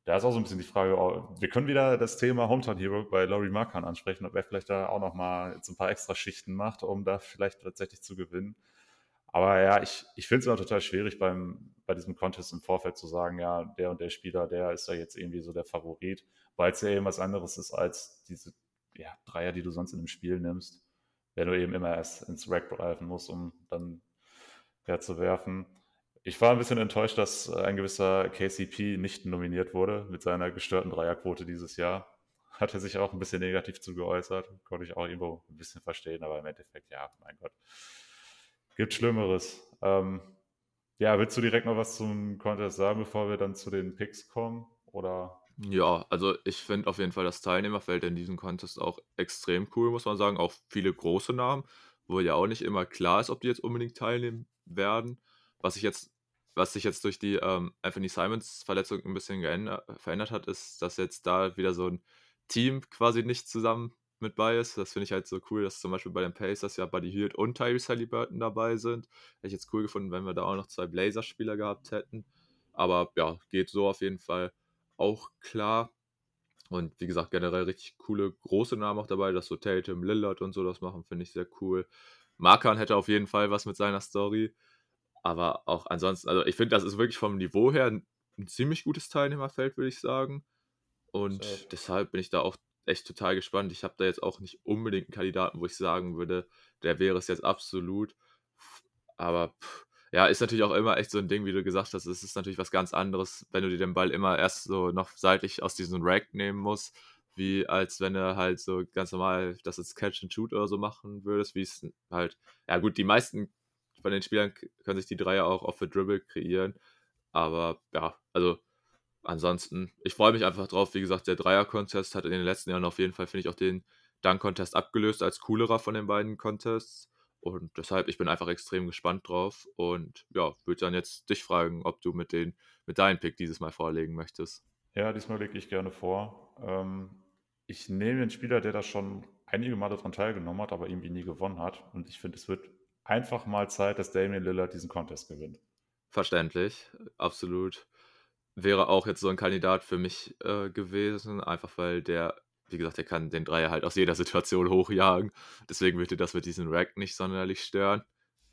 Da ist auch so ein bisschen die Frage, wir können wieder das Thema Hometown Hero bei Lauri Markkanen ansprechen, ob er vielleicht da auch nochmal so ein paar extra Schichten macht, um da vielleicht tatsächlich zu gewinnen. Aber ja, ich finde es immer total schwierig, bei diesem Contest im Vorfeld zu sagen, ja, der und der Spieler, der ist da jetzt irgendwie so der Favorit, weil es ja eben was anderes ist als diese Dreier, die du sonst in einem Spiel nimmst, wenn du eben immer erst ins Rack greifen musst, um dann zu werfen. Ich war ein bisschen enttäuscht, dass ein gewisser KCP nicht nominiert wurde mit seiner gestörten Dreierquote dieses Jahr. Hat er sich auch ein bisschen negativ zu geäußert. Konnte ich auch irgendwo ein bisschen verstehen, aber im Endeffekt, ja, mein Gott. Gibt Schlimmeres. Willst du direkt noch was zum Contest sagen, bevor wir dann zu den Picks kommen? Oder Ja, also ich finde auf jeden Fall das Teilnehmerfeld in diesem Contest auch extrem cool, muss man sagen. Auch viele große Namen, wo ja auch nicht immer klar ist, ob die jetzt unbedingt teilnehmen werden. Was sich jetzt durch die Anthony Simons-Verletzung ein bisschen verändert hat, ist, dass jetzt da wieder so ein Team quasi nicht zusammen mit bei ist. Das finde ich halt so cool, dass zum Beispiel bei den Pacers ja Buddy Hield und Tyrese Haliburton dabei sind. Hätte ich jetzt cool gefunden, wenn wir da auch noch zwei Blazers-Spieler gehabt hätten. Aber ja, geht so auf jeden Fall auch klar. Und wie gesagt, generell richtig coole, große Namen auch dabei, dass so Tatum, Lillard und so das machen, finde ich sehr cool. Markkanen hätte auf jeden Fall was mit seiner Story. Aber auch ansonsten, also ich finde, das ist wirklich vom Niveau her ein ziemlich gutes Teilnehmerfeld, würde ich sagen. Und deshalb bin ich da auch echt total gespannt. Ich habe da jetzt auch nicht unbedingt einen Kandidaten, wo ich sagen würde, der wäre es jetzt absolut. Aber ja, ist natürlich auch immer echt so ein Ding, wie du gesagt hast. Es ist natürlich was ganz anderes, wenn du dir den Ball immer erst so noch seitlich aus diesem Rack nehmen musst, wie als wenn du halt so ganz normal das jetzt Catch and Shoot oder so machen würdest, wie es halt, ja gut, die meisten von den Spielern können sich die Dreier auch auf für Dribble kreieren, aber ja, also ansonsten, ich freue mich einfach drauf, wie gesagt, der Dreier-Contest hat in den letzten Jahren auf jeden Fall, finde ich, auch den Dunk-Contest abgelöst als coolerer von den beiden Contests. Und deshalb, ich bin einfach extrem gespannt drauf und ja, würde dann jetzt dich fragen, ob du mit deinem Pick dieses Mal vorlegen möchtest. Ja, diesmal lege ich gerne vor. Ich nehme den Spieler, der da schon einige Male dran teilgenommen hat, aber irgendwie nie gewonnen hat. Und ich finde, es wird einfach mal Zeit, dass Damian Lillard diesen Contest gewinnt. Verständlich, absolut. Wäre auch jetzt so ein Kandidat für mich gewesen, einfach weil der, wie gesagt, der kann den Dreier halt aus jeder Situation hochjagen. Deswegen würde das mit diesem Rack nicht sonderlich stören.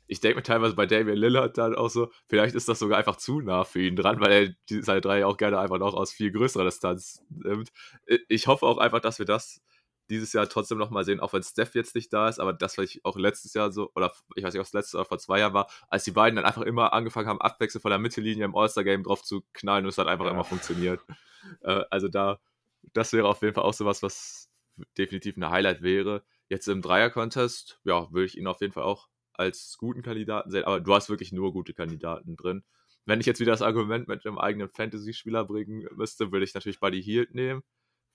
Ich denke mir teilweise bei Damian Lillard dann auch so, vielleicht ist das sogar einfach zu nah für ihn dran, weil er seine Dreier auch gerne einfach noch aus viel größerer Distanz nimmt. Ich hoffe auch einfach, dass wir das dieses Jahr trotzdem nochmal sehen, auch wenn Steph jetzt nicht da ist, aber das, was ich auch letztes Jahr so, oder ich weiß nicht, ob es letztes Jahr oder vor 2 Jahren war, als die beiden dann einfach immer angefangen haben, abwechselnd von der Mittellinie im All-Star-Game drauf zu knallen und es hat einfach immer funktioniert. Also da, das wäre auf jeden Fall auch sowas, was definitiv ein Highlight wäre. Jetzt im Dreier-Contest, ja, würde ich ihn auf jeden Fall auch als guten Kandidaten sehen, aber du hast wirklich nur gute Kandidaten drin. Wenn ich jetzt wieder das Argument mit einem eigenen Fantasy-Spieler bringen müsste, würde ich natürlich Buddy Hield nehmen,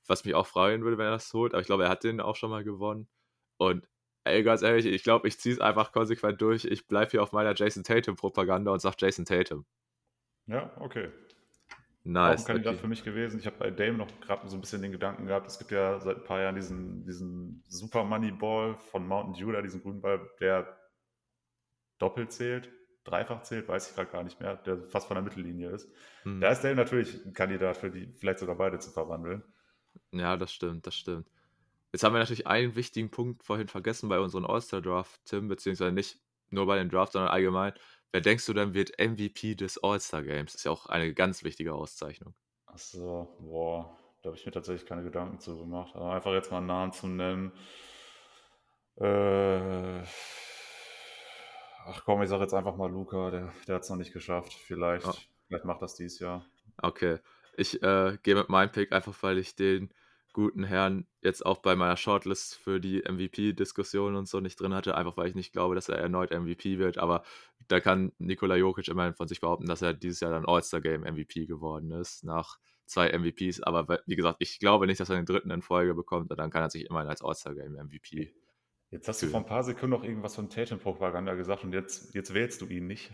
was mich auch freuen würde, wenn er das holt, aber ich glaube, er hat den auch schon mal gewonnen. Und ey, ganz ehrlich, ich glaube, ich ziehe es einfach konsequent durch. Ich bleibe hier auf meiner Jayson Tatum-Propaganda und sage Jayson Tatum. Ja, okay. Nice. Auch ein Kandidat für mich gewesen. Ich habe bei Dame noch gerade so ein bisschen den Gedanken gehabt, es gibt ja seit ein paar Jahren diesen Super Money Ball von Mountain Dew, diesen grünen Ball, der doppelt zählt, dreifach zählt, weiß ich gerade gar nicht mehr, der fast von der Mittellinie ist. Da ist Dame natürlich ein Kandidat für die, vielleicht sogar beide zu verwandeln. Ja, das stimmt, das stimmt. Jetzt haben wir natürlich einen wichtigen Punkt vorhin vergessen bei unseren All-Star-Draft, Tim, beziehungsweise nicht nur bei dem Draft, sondern allgemein. Wer denkst du denn wird MVP des All-Star-Games? Ist ja auch eine ganz wichtige Auszeichnung. Achso, boah, da habe ich mir tatsächlich keine Gedanken zu gemacht. Aber einfach jetzt mal einen Namen zu nennen. Ach komm, ich sage jetzt einfach mal Luka, der hat es noch nicht geschafft. Vielleicht macht das dieses Jahr. Okay. Ich gehe mit meinem Pick, einfach weil ich den guten Herrn jetzt auch bei meiner Shortlist für die MVP-Diskussion und so nicht drin hatte, einfach weil ich nicht glaube, dass er erneut MVP wird, aber da kann Nikola Jokic immerhin von sich behaupten, dass er dieses Jahr dann All-Star-Game-MVP geworden ist, nach 2 MVPs, aber wie gesagt, ich glaube nicht, dass er den 3. in Folge bekommt und dann kann er sich immerhin als All-Star-Game-MVP. Jetzt hast du vor ein paar Sekunden noch irgendwas von Tatum-Propaganda gesagt und jetzt wählst du ihn nicht.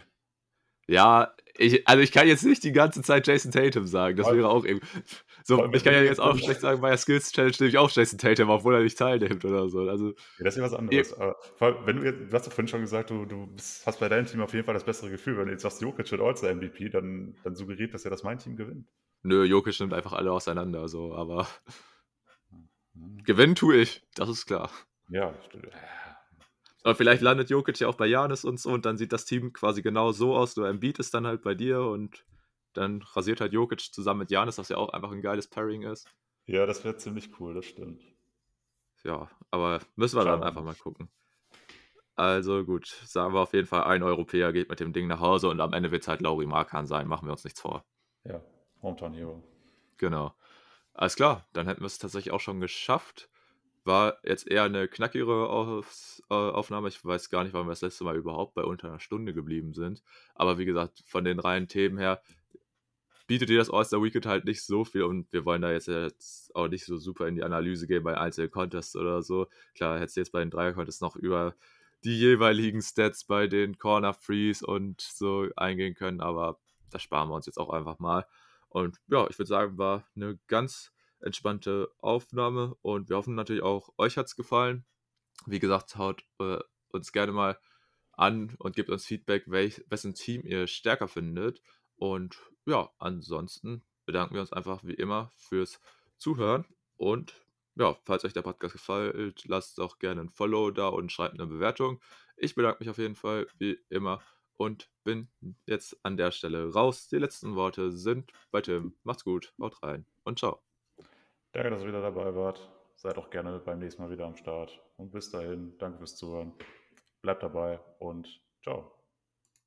Ja, ich kann jetzt nicht die ganze Zeit Jayson Tatum sagen, das wäre auch eben so, ich kann ja jetzt auch schlecht sagen, bei der Skills-Challenge nehme ich auch Jayson Tatum, obwohl er nicht teilnimmt oder so. Also, ja, das ist ja was anderes. Aber wenn du hast doch vorhin schon gesagt, du hast bei deinem Team auf jeden Fall das bessere Gefühl, wenn du jetzt sagst, Jokic wird All-Star-MVP, dann suggeriert das ja, dass mein Team gewinnt. Nö, Jokic nimmt einfach alle auseinander, so, aber gewinnen tue ich, das ist klar. Ja, aber vielleicht landet Jokic ja auch bei Giannis und so und dann sieht das Team quasi genau so aus. Nur Embiid ist dann halt bei dir und dann rasiert halt Jokic zusammen mit Giannis, was ja auch einfach ein geiles Pairing ist. Ja, das wäre ziemlich cool, das stimmt. Ja, aber müssen wir dann einfach mal gucken. Also gut, sagen wir auf jeden Fall, ein Europäer geht mit dem Ding nach Hause und am Ende wird es halt Lauri Markkanen sein, machen wir uns nichts vor. Ja, Hometown Hero. Genau. Alles klar, dann hätten wir es tatsächlich auch schon geschafft. War jetzt eher eine knackigere Aufnahme. Ich weiß gar nicht, wann wir das letzte Mal überhaupt bei unter einer Stunde geblieben sind. Aber wie gesagt, von den reinen Themen her bietet dir das All-Star-Weekend halt nicht so viel, und wir wollen da jetzt auch nicht so super in die Analyse gehen bei einzelnen Contests oder so. Klar, hättest du jetzt bei den Dreier-Contests noch über die jeweiligen Stats bei den Corner-Frees und so eingehen können, aber das sparen wir uns jetzt auch einfach mal. Und ja, ich würde sagen, war eine ganz entspannte Aufnahme und wir hoffen natürlich auch, euch hat es gefallen. Wie gesagt, haut uns gerne mal an und gebt uns Feedback, wessen Team ihr stärker findet. Und ja, ansonsten bedanken wir uns einfach wie immer fürs Zuhören. Und ja, falls euch der Podcast gefällt, lasst doch gerne ein Follow da und schreibt eine Bewertung. Ich bedanke mich auf jeden Fall wie immer und bin jetzt an der Stelle raus. Die letzten Worte sind bei Tim. Macht's gut, haut rein und ciao. Danke, dass ihr wieder dabei wart. Seid auch gerne beim nächsten Mal wieder am Start. Und bis dahin, danke fürs Zuhören. Bleibt dabei und ciao.